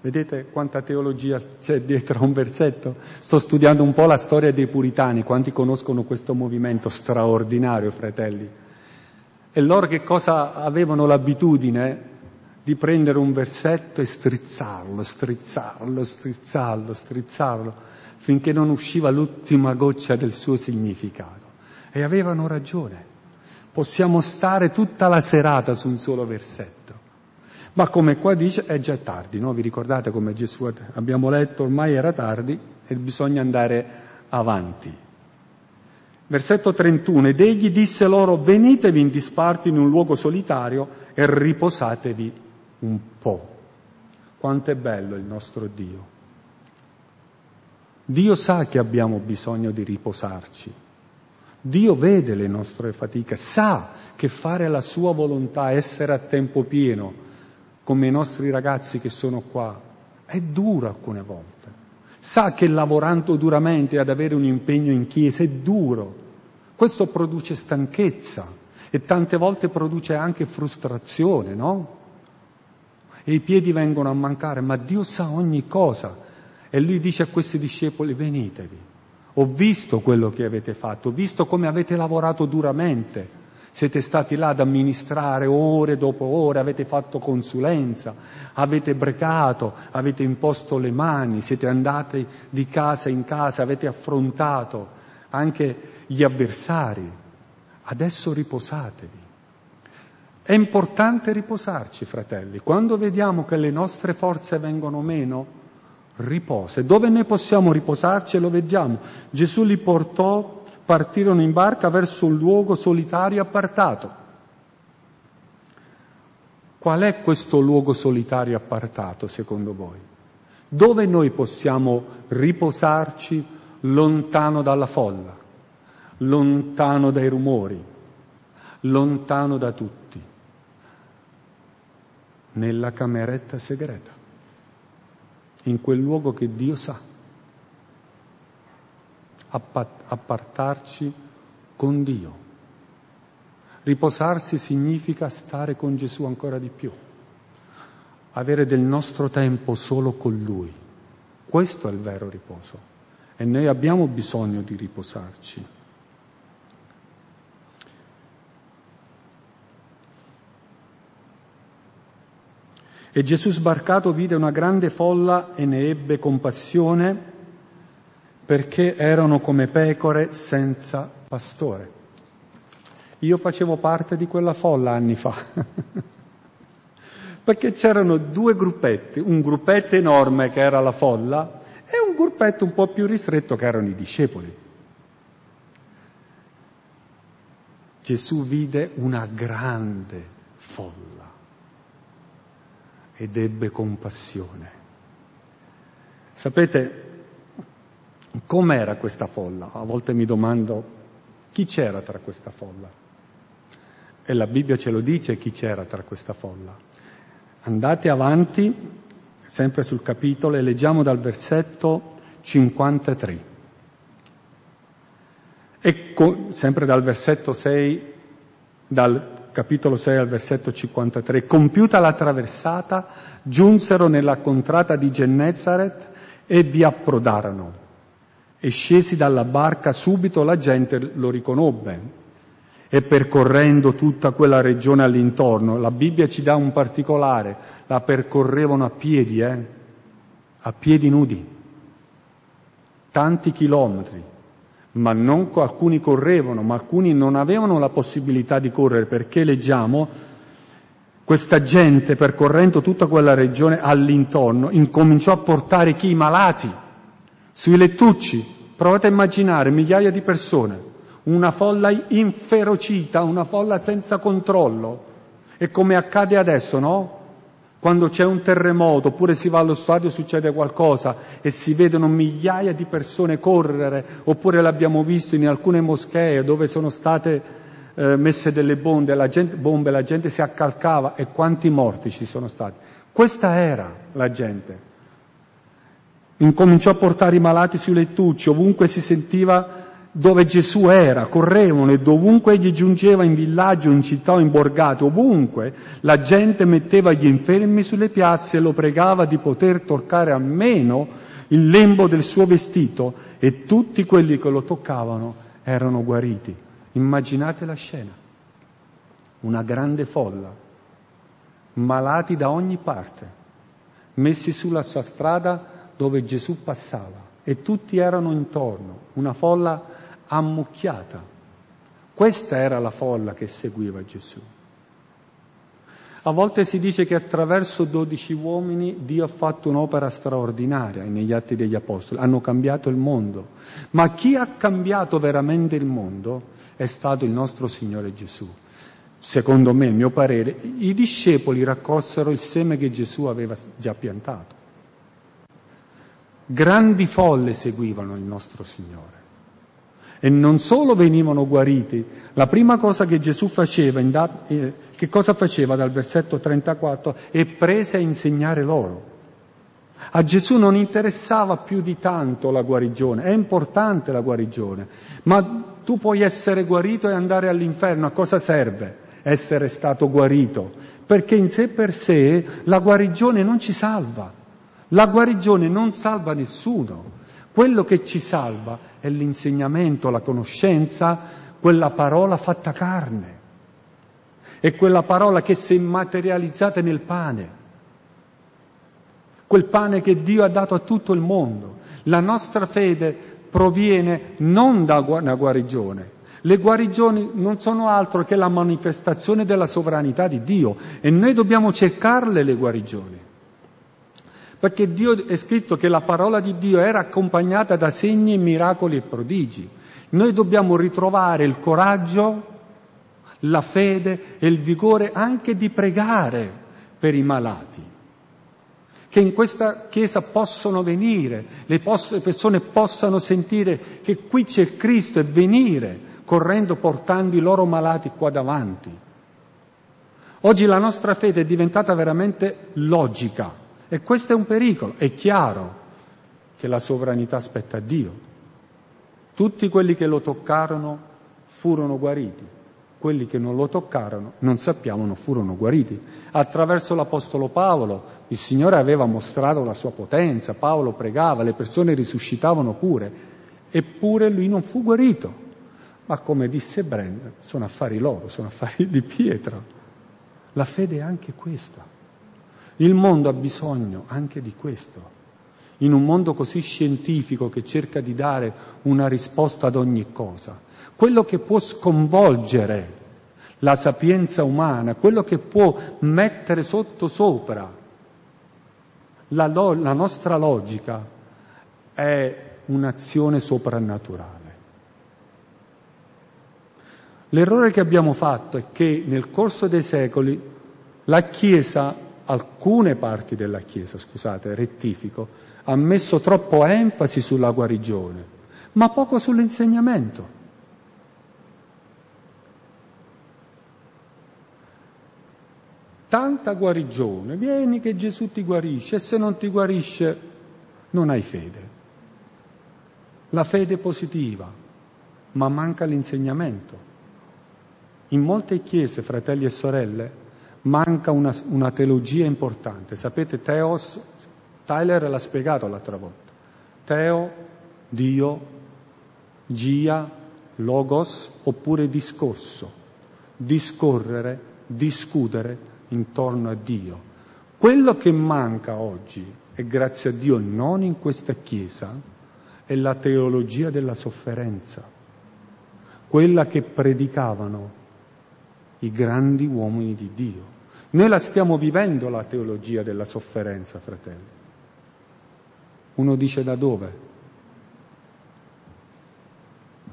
Vedete quanta teologia c'è dietro a un versetto? Sto studiando un po' la storia dei puritani, quanti conoscono questo movimento straordinario, fratelli. E loro che cosa avevano l'abitudine? Di prendere un versetto e strizzarlo, strizzarlo, strizzarlo, strizzarlo, finché non usciva l'ultima goccia del suo significato. E avevano ragione. Possiamo stare tutta la serata su un solo versetto. Ma come qua dice, è già tardi, no? Vi ricordate come Gesù abbiamo letto, ormai era tardi e bisogna andare avanti. Versetto trentuno, ed egli disse loro: venitevi in disparte in un luogo solitario e riposatevi un po'. Quanto è bello il nostro Dio. Dio sa che abbiamo bisogno di riposarci. Dio vede le nostre fatiche, sa che fare la sua volontà, essere a tempo pieno, come i nostri ragazzi che sono qua, è dura alcune volte. Sa che lavorando duramente ad avere un impegno in chiesa è duro. Questo produce stanchezza e tante volte produce anche frustrazione, no? E i piedi vengono a mancare, ma Dio sa ogni cosa. E lui dice a questi discepoli: venitevi, ho visto quello che avete fatto, ho visto come avete lavorato duramente, siete stati là ad amministrare ore dopo ore, avete fatto consulenza, avete brecato, avete imposto le mani, siete andati di casa in casa, avete affrontato anche gli avversari, adesso riposatevi. È importante riposarci, fratelli, quando vediamo che le nostre forze vengono meno, riposa. E dove ne possiamo riposarci? Lo vediamo. Gesù li portò, partirono in barca verso un luogo solitario appartato. Qual è questo luogo solitario appartato, secondo voi? Dove noi possiamo riposarci lontano dalla folla, lontano dai rumori, lontano da tutti? Nella cameretta segreta. In quel luogo che Dio sa, appartarci con Dio. Riposarsi significa stare con Gesù ancora di più, avere del nostro tempo solo con Lui. Questo è il vero riposo e noi abbiamo bisogno di riposarci. E Gesù sbarcato vide una grande folla e ne ebbe compassione, perché erano come pecore senza pastore. Io facevo parte di quella folla anni fa, perché c'erano due gruppetti, un gruppetto enorme che era la folla e un gruppetto un po' più ristretto che erano i discepoli. Gesù vide una grande folla ed ebbe compassione. Sapete com'era questa folla? A volte mi domando chi c'era tra questa folla. E la Bibbia ce lo dice chi c'era tra questa folla. Andate avanti, sempre sul capitolo, e leggiamo dal versetto cinquantatré. Ecco, sempre dal versetto sei, dal capitolo sei al versetto cinquantatré. Compiuta la traversata, giunsero nella contrada di Gennesaret e vi approdarono. E scesi dalla barca subito la gente lo riconobbe. E percorrendo tutta quella regione all'intorno, la Bibbia ci dà un particolare, la percorrevano a piedi, eh? A piedi nudi, tanti chilometri. Ma non alcuni correvano, ma alcuni non avevano la possibilità di correre, perché leggiamo: questa gente percorrendo tutta quella regione all'intorno incominciò a portare chi? I malati sui lettucci. Provate a immaginare migliaia di persone, una folla inferocita, una folla senza controllo. E come accade adesso, no? Quando c'è un terremoto, oppure si va allo stadio e succede qualcosa e si vedono migliaia di persone correre, oppure l'abbiamo visto in alcune moschee dove sono state eh, messe delle bombe, la gente, bombe, la gente si accalcava e quanti morti ci sono stati. Questa era la gente. Incominciò a portare i malati sui lettucci, ovunque si sentiva dove Gesù era, correvano, e dovunque egli giungeva, in villaggio, in città o in borgata, ovunque la gente metteva gli infermi sulle piazze e lo pregava di poter toccare almeno il lembo del suo vestito, e tutti quelli che lo toccavano erano guariti. Immaginate la scena, una grande folla, malati da ogni parte, messi sulla sua strada dove Gesù passava, e tutti erano intorno, una folla ammucchiata. Questa era la folla che seguiva Gesù. A volte si dice che attraverso dodici uomini Dio ha fatto un'opera straordinaria negli Atti degli Apostoli, hanno cambiato il mondo. Ma chi ha cambiato veramente il mondo è stato il nostro Signore Gesù. Secondo me, il mio parere, i discepoli raccolsero il seme che Gesù aveva già piantato. Grandi folle seguivano il nostro Signore. e non solo venivano guariti. La prima cosa che Gesù faceva, in dat- eh, che cosa faceva dal versetto trentaquattro? E prese a insegnare loro. A Gesù non interessava più di tanto la guarigione, è importante la guarigione, ma tu puoi essere guarito e andare all'inferno, a cosa serve essere stato guarito? Perché in sé per sé la guarigione non ci salva, la guarigione non salva nessuno, quello che ci salva è l'insegnamento, la conoscenza, quella parola fatta carne, è quella parola che si è materializzata nel pane. Quel pane che Dio ha dato a tutto il mondo. La nostra fede proviene non da una guarigione. Le guarigioni non sono altro che la manifestazione della sovranità di Dio e noi dobbiamo cercarle le guarigioni. Perché Dio è scritto che la parola di Dio era accompagnata da segni, miracoli e prodigi. Noi dobbiamo ritrovare il coraggio, la fede e il vigore anche di pregare per i malati. Che in questa chiesa possono venire, le persone possano sentire che qui c'è Cristo e venire correndo portando i loro malati qua davanti. Oggi la nostra fede è diventata veramente logica e questo è un pericolo. È chiaro che la sovranità spetta a Dio. Tutti quelli che lo toccarono furono guariti, quelli che non lo toccarono, non sappiamo, non furono guariti. Attraverso l'Apostolo Paolo, il Signore aveva mostrato la sua potenza, Paolo pregava, le persone risuscitavano pure, eppure lui non fu guarito. Ma come disse Brenda, sono affari loro, sono affari di pietra. La fede è anche questa. Il mondo ha bisogno anche di questo. In un mondo così scientifico che cerca di dare una risposta ad ogni cosa, quello che può sconvolgere la sapienza umana, quello che può mettere sotto sopra la, lo- la nostra logica è un'azione soprannaturale. L'errore che abbiamo fatto è che nel corso dei secoli la Chiesa, alcune parti della Chiesa, scusate, rettifico, ha messo troppo enfasi sulla guarigione, ma poco sull'insegnamento. Tanta guarigione, vieni che Gesù ti guarisce e se non ti guarisce non hai fede. La fede è positiva, ma manca l'insegnamento. In molte chiese, fratelli e sorelle, manca una, una teologia importante. Sapete, Theos, Tyler l'ha spiegato l'altra volta. Theo, Dio, Gia, Logos, oppure discorso, discorrere, discutere intorno a Dio. Quello che manca oggi, e grazie a Dio non in questa Chiesa, è la teologia della sofferenza, quella che predicavano i grandi uomini di Dio. Noi la stiamo vivendo la teologia della sofferenza, fratelli. Uno dice da dove?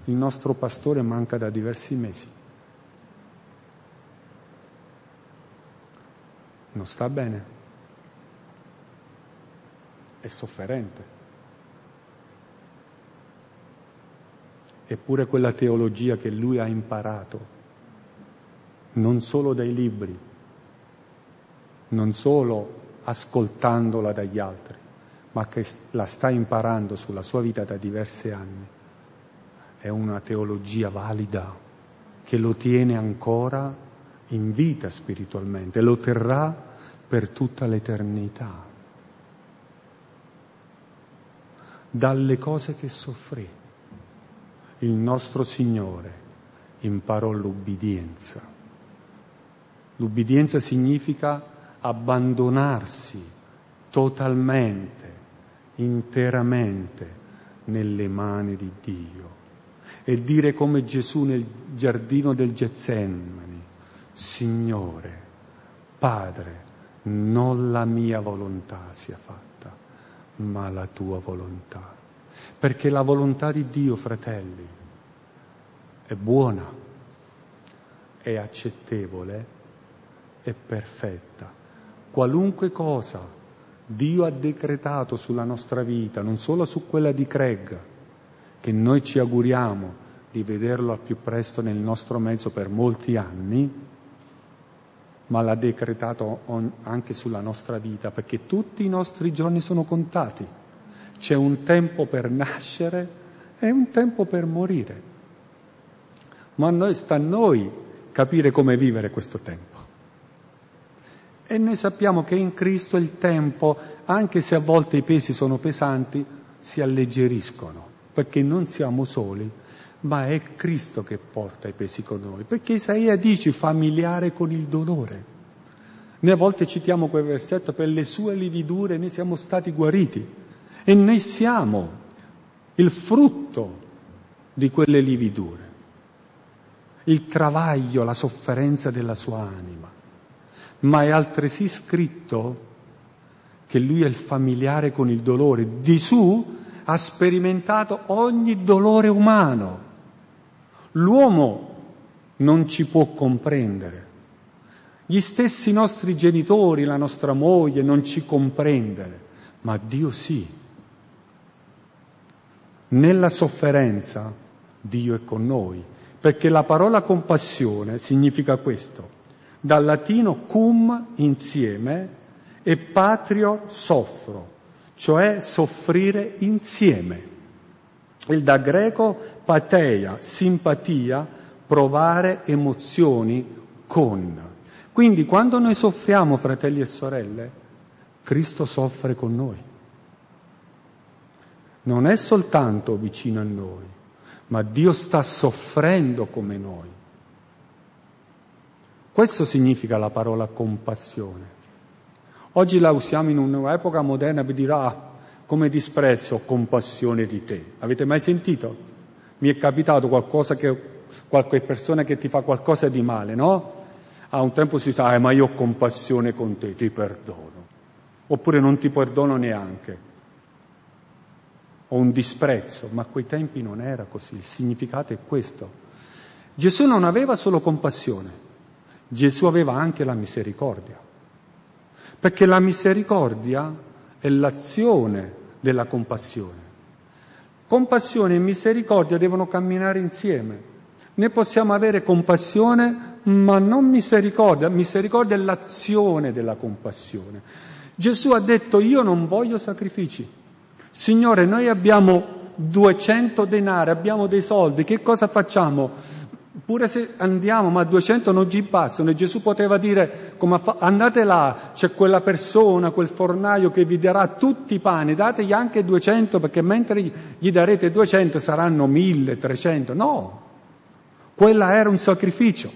Il nostro pastore manca da diversi mesi. Non sta bene, è sofferente. Eppure quella teologia che lui ha imparato, non solo dai libri, non solo ascoltandola dagli altri, ma che la sta imparando sulla sua vita da diversi anni, è una teologia valida che lo tiene ancora in vita spiritualmente, lo terrà per tutta l'eternità. Dalle cose che soffrì, il nostro Signore imparò l'ubbidienza. L'ubbidienza significa abbandonarsi totalmente, interamente nelle mani di Dio e dire come Gesù nel giardino del Getsemani: Signore, Padre, non la mia volontà sia fatta, ma la tua volontà. Perché la volontà di Dio, fratelli, è buona, è accettevole, è perfetta. Qualunque cosa Dio ha decretato sulla nostra vita, non solo su quella di Craig, che noi ci auguriamo di vederlo al più presto nel nostro mezzo per molti anni, ma l'ha decretato on- anche sulla nostra vita, perché tutti i nostri giorni sono contati. C'è un tempo per nascere e un tempo per morire. Ma noi, sta a noi capire come vivere questo tempo. E noi sappiamo che in Cristo il tempo, anche se a volte i pesi sono pesanti, si alleggeriscono, perché non siamo soli, ma è Cristo che porta i pesi con noi, perché Isaia dice familiare con il dolore. Noi a volte citiamo quel versetto: per le sue lividure noi siamo stati guariti, e noi siamo il frutto di quelle lividure, il travaglio, la sofferenza della sua anima. Ma è altresì scritto che lui è il familiare con il dolore. Di su ha sperimentato ogni dolore umano. L'uomo non ci può comprendere. Gli stessi nostri genitori, la nostra moglie non ci comprendere, ma Dio sì. Nella sofferenza Dio è con noi, perché la parola compassione significa questo, dal latino cum, insieme, e patrio, soffro, cioè soffrire insieme. Il da greco pateia, simpatia, provare emozioni con. Quindi quando noi soffriamo, fratelli e sorelle, Cristo soffre con noi. Non è soltanto vicino a noi, ma Dio sta soffrendo come noi. Questo significa la parola compassione. Oggi la usiamo in un'epoca moderna per dire: ah, come disprezzo, ho compassione di te. Avete mai sentito? Mi è capitato qualcosa che qualche persona che ti fa qualcosa di male, no? A un tempo si dice: ah, ma io ho compassione con te, ti perdono. Oppure non ti perdono neanche. Ho un disprezzo, ma a quei tempi non era così. Il significato è questo. Gesù non aveva solo compassione. Gesù aveva anche la misericordia, perché la misericordia è l'azione della compassione. Compassione e misericordia devono camminare insieme. Noi possiamo avere compassione, ma non misericordia. Misericordia è l'azione della compassione. Gesù ha detto: io non voglio sacrifici. Signore, noi abbiamo duecento denari, abbiamo dei soldi, che cosa facciamo? Pure se andiamo, ma duecento non ci bastano. E Gesù poteva dire, come fa, andate là, c'è quella persona, quel fornaio che vi darà tutti i pani, dategli anche duecento, perché mentre gli darete duecento saranno milletrecento. No, quella era un sacrificio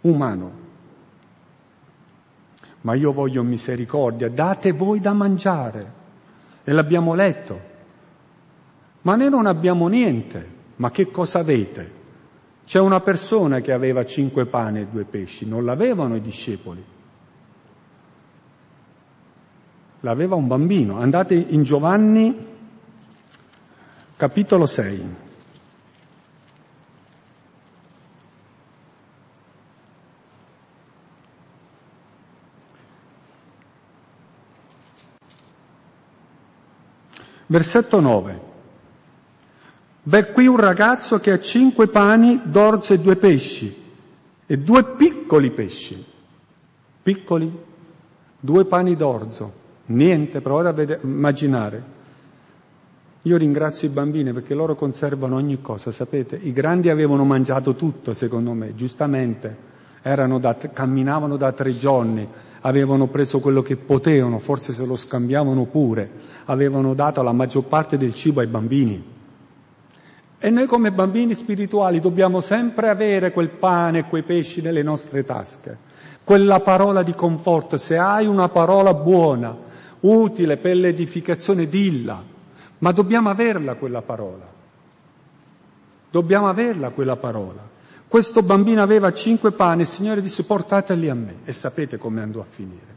umano. Ma io voglio misericordia, date voi da mangiare. E l'abbiamo letto. Ma noi non abbiamo niente, ma che cosa avete? C'è una persona che aveva cinque pane e due pesci, non l'avevano i discepoli. L'aveva un bambino. Andate in Giovanni, capitolo sei. Versetto nove. Beh, qui un ragazzo che ha cinque pani d'orzo e due pesci, e due piccoli pesci, piccoli, due pani d'orzo, niente, provate a vedere, immaginare. Io ringrazio i bambini perché loro conservano ogni cosa, sapete, i grandi avevano mangiato tutto, secondo me, giustamente, erano da, camminavano da tre giorni, avevano preso quello che potevano, forse se lo scambiavano pure, avevano dato la maggior parte del cibo ai bambini. E noi come bambini spirituali dobbiamo sempre avere quel pane e quei pesci nelle nostre tasche, quella parola di conforto. Se hai una parola buona, utile per l'edificazione, dilla, ma dobbiamo averla quella parola, dobbiamo averla quella parola. Questo bambino aveva cinque pani, il Signore disse: portateli a me. E sapete come andò a finire?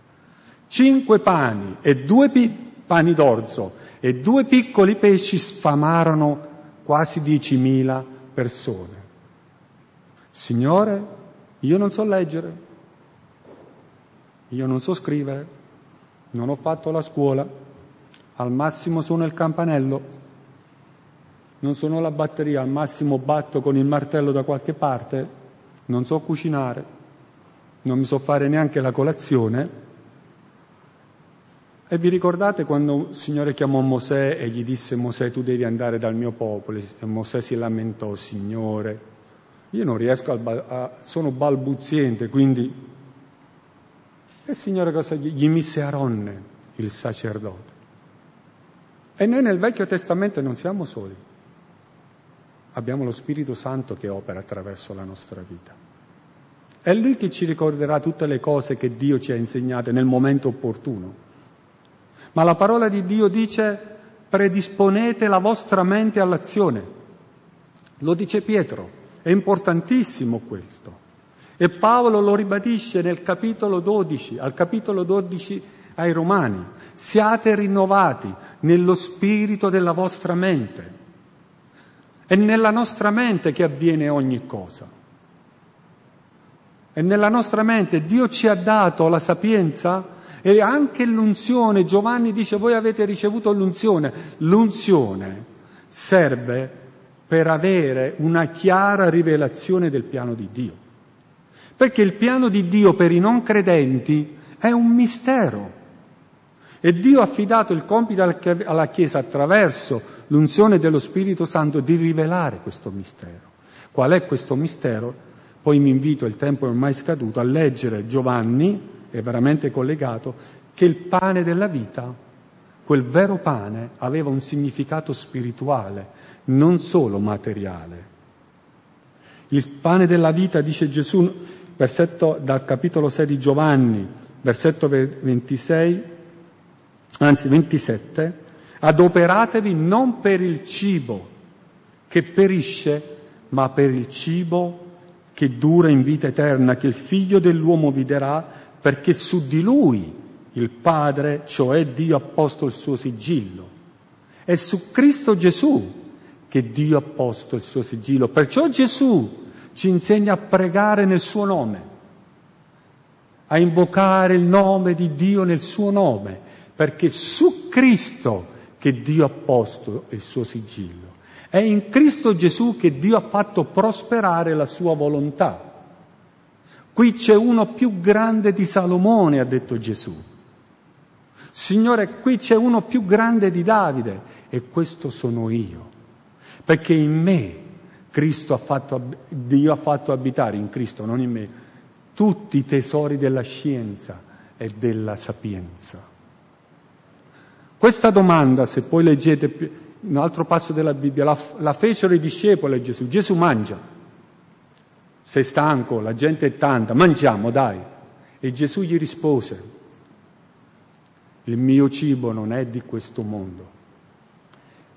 Cinque pani e due pi- pani d'orzo e due piccoli pesci sfamarono quasi diecimila persone. Signore, io non so leggere, io non so scrivere, non ho fatto la scuola, al massimo suono il campanello, non sono la batteria, al massimo batto con il martello da qualche parte, non so cucinare, non mi so fare neanche la colazione. E vi ricordate quando il Signore chiamò Mosè e gli disse: Mosè, tu devi andare dal mio popolo? E Mosè si lamentò: Signore, io non riesco a, a sono balbuziente, quindi. E il Signore cosa gli, gli mise Aronne, il sacerdote. E noi nel Vecchio Testamento non siamo soli, abbiamo lo Spirito Santo che opera attraverso la nostra vita. È Lui che ci ricorderà tutte le cose che Dio ci ha insegnate nel momento opportuno. Ma la parola di Dio dice: predisponete la vostra mente all'azione. Lo dice Pietro, è importantissimo questo. E Paolo lo ribadisce nel capitolo dodici, al capitolo dodici ai Romani: siate rinnovati nello spirito della vostra mente. È nella nostra mente che avviene ogni cosa. È nella nostra mente. Dio ci ha dato la sapienza e anche l'unzione. Giovanni dice: voi avete ricevuto l'unzione. L'unzione serve per avere una chiara rivelazione del piano di Dio. Perché il piano di Dio per i non credenti è un mistero. E Dio ha affidato il compito alla Chiesa, attraverso l'unzione dello Spirito Santo, di rivelare questo mistero. Qual è questo mistero? Poi mi invito, il tempo è ormai scaduto, a leggere Giovanni, è veramente collegato, che il pane della vita, quel vero pane, aveva un significato spirituale, non solo materiale. Il pane della vita, dice Gesù, versetto dal capitolo sei di Giovanni, versetto ventisei, anzi ventisette, adoperatevi non per il cibo che perisce, ma per il cibo che dura in vita eterna, che il Figlio dell'uomo vi darà, perché su di lui il Padre, cioè Dio, ha posto il suo sigillo. È su Cristo Gesù che Dio ha posto il suo sigillo. Perciò Gesù ci insegna a pregare nel suo nome, a invocare il nome di Dio nel suo nome, perché è su Cristo che Dio ha posto il suo sigillo. È in Cristo Gesù che Dio ha fatto prosperare la sua volontà. Qui c'è uno più grande di Salomone, ha detto Gesù. Signore, qui c'è uno più grande di Davide, e questo sono io. Perché in me Cristo ha fatto, Dio ha fatto abitare, in Cristo, non in me, tutti i tesori della scienza e della sapienza. Questa domanda, se poi leggete un altro passo della Bibbia, la, la fecero i discepoli a Gesù. Gesù mangia. Sei stanco, la gente è tanta, mangiamo, dai. E Gesù gli rispose: il mio cibo non è di questo mondo,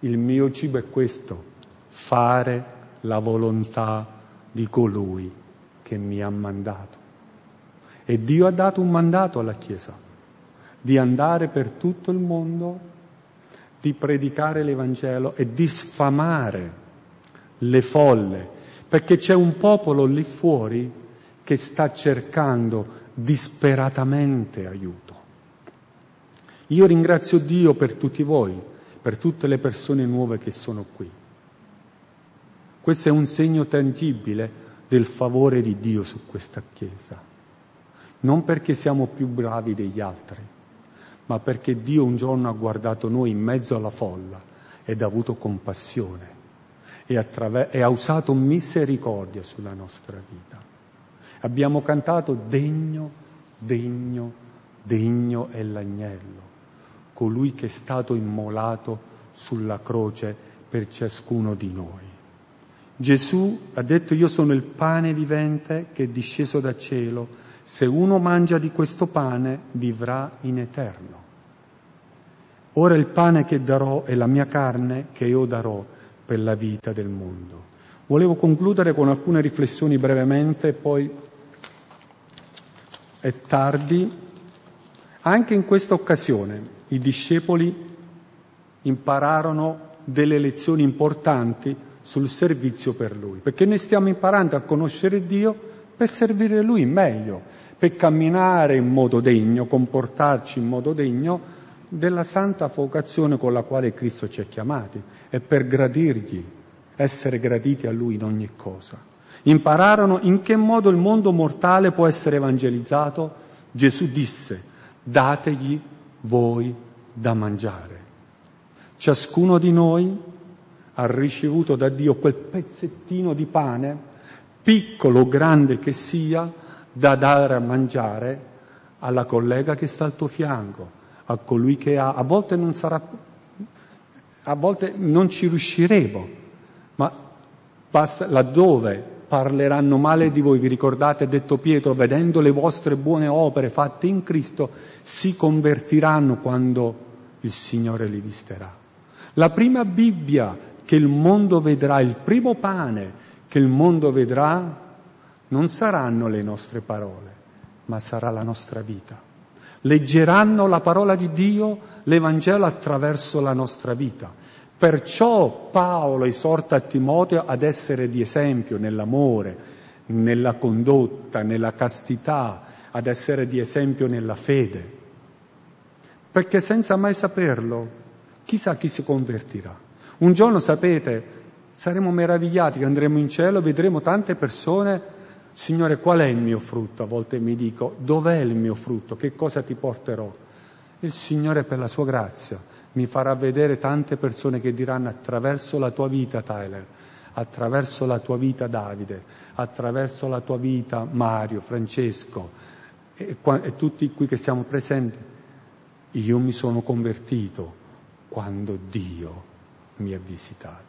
il mio cibo è questo, fare la volontà di colui che mi ha mandato. E Dio ha dato un mandato alla Chiesa, di andare per tutto il mondo, di predicare l'Evangelo e di sfamare le folle. Perché c'è un popolo lì fuori che sta cercando disperatamente aiuto. Io ringrazio Dio per tutti voi, per tutte le persone nuove che sono qui. Questo è un segno tangibile del favore di Dio su questa Chiesa. Non perché siamo più bravi degli altri, ma perché Dio un giorno ha guardato noi in mezzo alla folla ed ha avuto compassione. E, attraver- e ha usato misericordia sulla nostra vita. Abbiamo cantato: degno, degno, degno è l'agnello, colui che è stato immolato sulla croce per ciascuno di noi. Gesù ha detto: io sono il pane vivente che è disceso da cielo, se uno mangia di questo pane vivrà in eterno. Ora il pane che darò è la mia carne che io darò per la vita del mondo. Volevo concludere con alcune riflessioni brevemente, poi è tardi. Anche in questa occasione i discepoli impararono delle lezioni importanti sul servizio per Lui, perché noi stiamo imparando a conoscere Dio per servire Lui meglio, per camminare in modo degno, comportarci in modo degno della santa vocazione con la quale Cristo ci ha chiamati. e per gradirgli, essere graditi a Lui in ogni cosa. Impararono in che modo il mondo mortale può essere evangelizzato. Gesù disse: dategli voi da mangiare. Ciascuno di noi ha ricevuto da Dio quel pezzettino di pane, piccolo o grande che sia, da dare a mangiare alla collega che sta al tuo fianco, a colui che ha. A volte non sarà, a volte non ci riusciremo, ma basta, laddove parleranno male di voi, vi ricordate, detto Pietro, vedendo le vostre buone opere fatte in Cristo, si convertiranno quando il Signore li visterà. La prima Bibbia che il mondo vedrà, il primo pane che il mondo vedrà, non saranno le nostre parole, ma sarà la nostra vita. Leggeranno la parola di Dio, l'Evangelo, attraverso la nostra vita. Perciò Paolo esorta Timoteo ad essere di esempio nell'amore, nella condotta, nella castità, ad essere di esempio nella fede. Perché senza mai saperlo, chissà chi si convertirà. Un giorno, sapete, saremo meravigliati che andremo in cielo e vedremo tante persone. Signore, qual è il mio frutto? A volte mi dico, dov'è il mio frutto? Che cosa ti porterò? Il Signore, per la sua grazia, mi farà vedere tante persone che diranno: attraverso la tua vita, Tyler, attraverso la tua vita, Davide, attraverso la tua vita, Mario, Francesco, e, e tutti qui che siamo presenti, io mi sono convertito quando Dio mi ha visitato.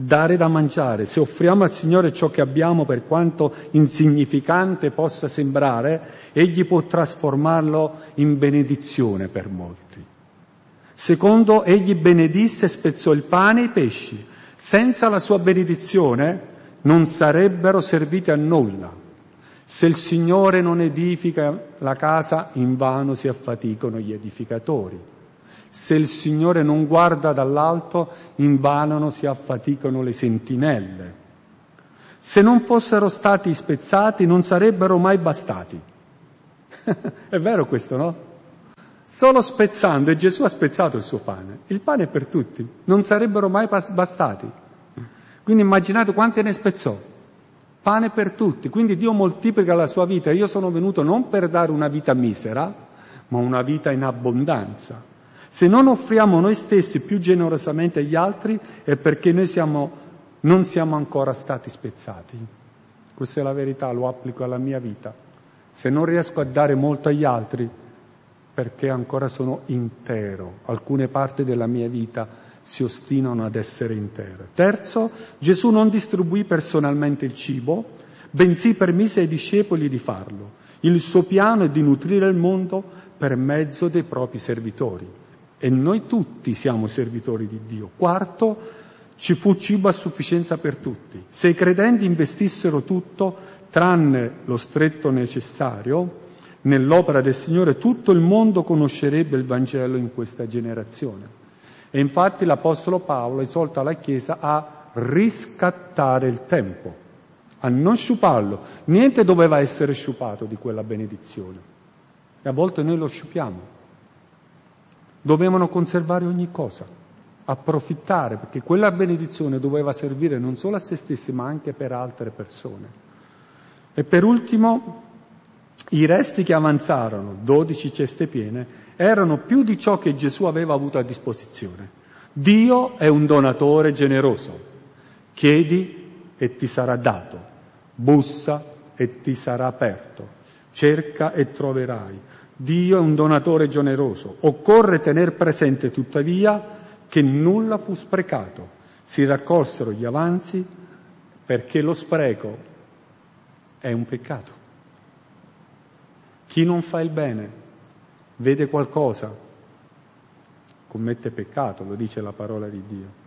Dare da mangiare. Se offriamo al Signore ciò che abbiamo, per quanto insignificante possa sembrare, Egli può trasformarlo in benedizione per molti. Secondo, Egli benedisse e spezzò il pane e i pesci. Senza la sua benedizione non sarebbero serviti a nulla. Se il Signore non edifica la casa, invano si affaticano gli edificatori. Se il Signore non guarda dall'alto, invano si affaticano le sentinelle. Se non fossero stati spezzati, non sarebbero mai bastati. È vero questo, no? Solo spezzando, e Gesù ha spezzato il suo pane. Il pane è per tutti, non sarebbero mai bastati. Quindi immaginate quante ne spezzò. Pane per tutti, quindi Dio moltiplica la sua vita. Io sono venuto non per dare una vita misera, ma una vita in abbondanza. Se non offriamo noi stessi più generosamente agli altri, è perché noi siamo, non siamo ancora stati spezzati. Questa è la verità, lo applico alla mia vita. Se non riesco a dare molto agli altri, perché ancora sono intero. Alcune parti della mia vita si ostinano ad essere intere. Terzo, Gesù non distribuì personalmente il cibo, bensì permise ai discepoli di farlo. Il suo piano è di nutrire il mondo per mezzo dei propri servitori. E noi tutti siamo servitori di Dio. Quarto, ci fu cibo a sufficienza per tutti. Se i credenti investissero tutto, tranne lo stretto necessario, nell'opera del Signore, tutto il mondo conoscerebbe il Vangelo in questa generazione. E infatti l'Apostolo Paolo esorta la Chiesa a riscattare il tempo, a non sciuparlo. Niente doveva essere sciupato di quella benedizione. E a volte noi lo sciupiamo. Dovevano conservare ogni cosa, approfittare, perché quella benedizione doveva servire non solo a se stessi, ma anche per altre persone. E per ultimo, i resti che avanzarono, dodici ceste piene, erano più di ciò che Gesù aveva avuto a disposizione. Dio è un donatore generoso. Chiedi e ti sarà dato, bussa e ti sarà aperto, cerca e troverai. Dio è un donatore generoso. Occorre tener presente, tuttavia, che nulla fu sprecato. Si raccolsero gli avanzi, perché lo spreco è un peccato. Chi non fa il bene, vede qualcosa, commette peccato, lo dice la parola di Dio.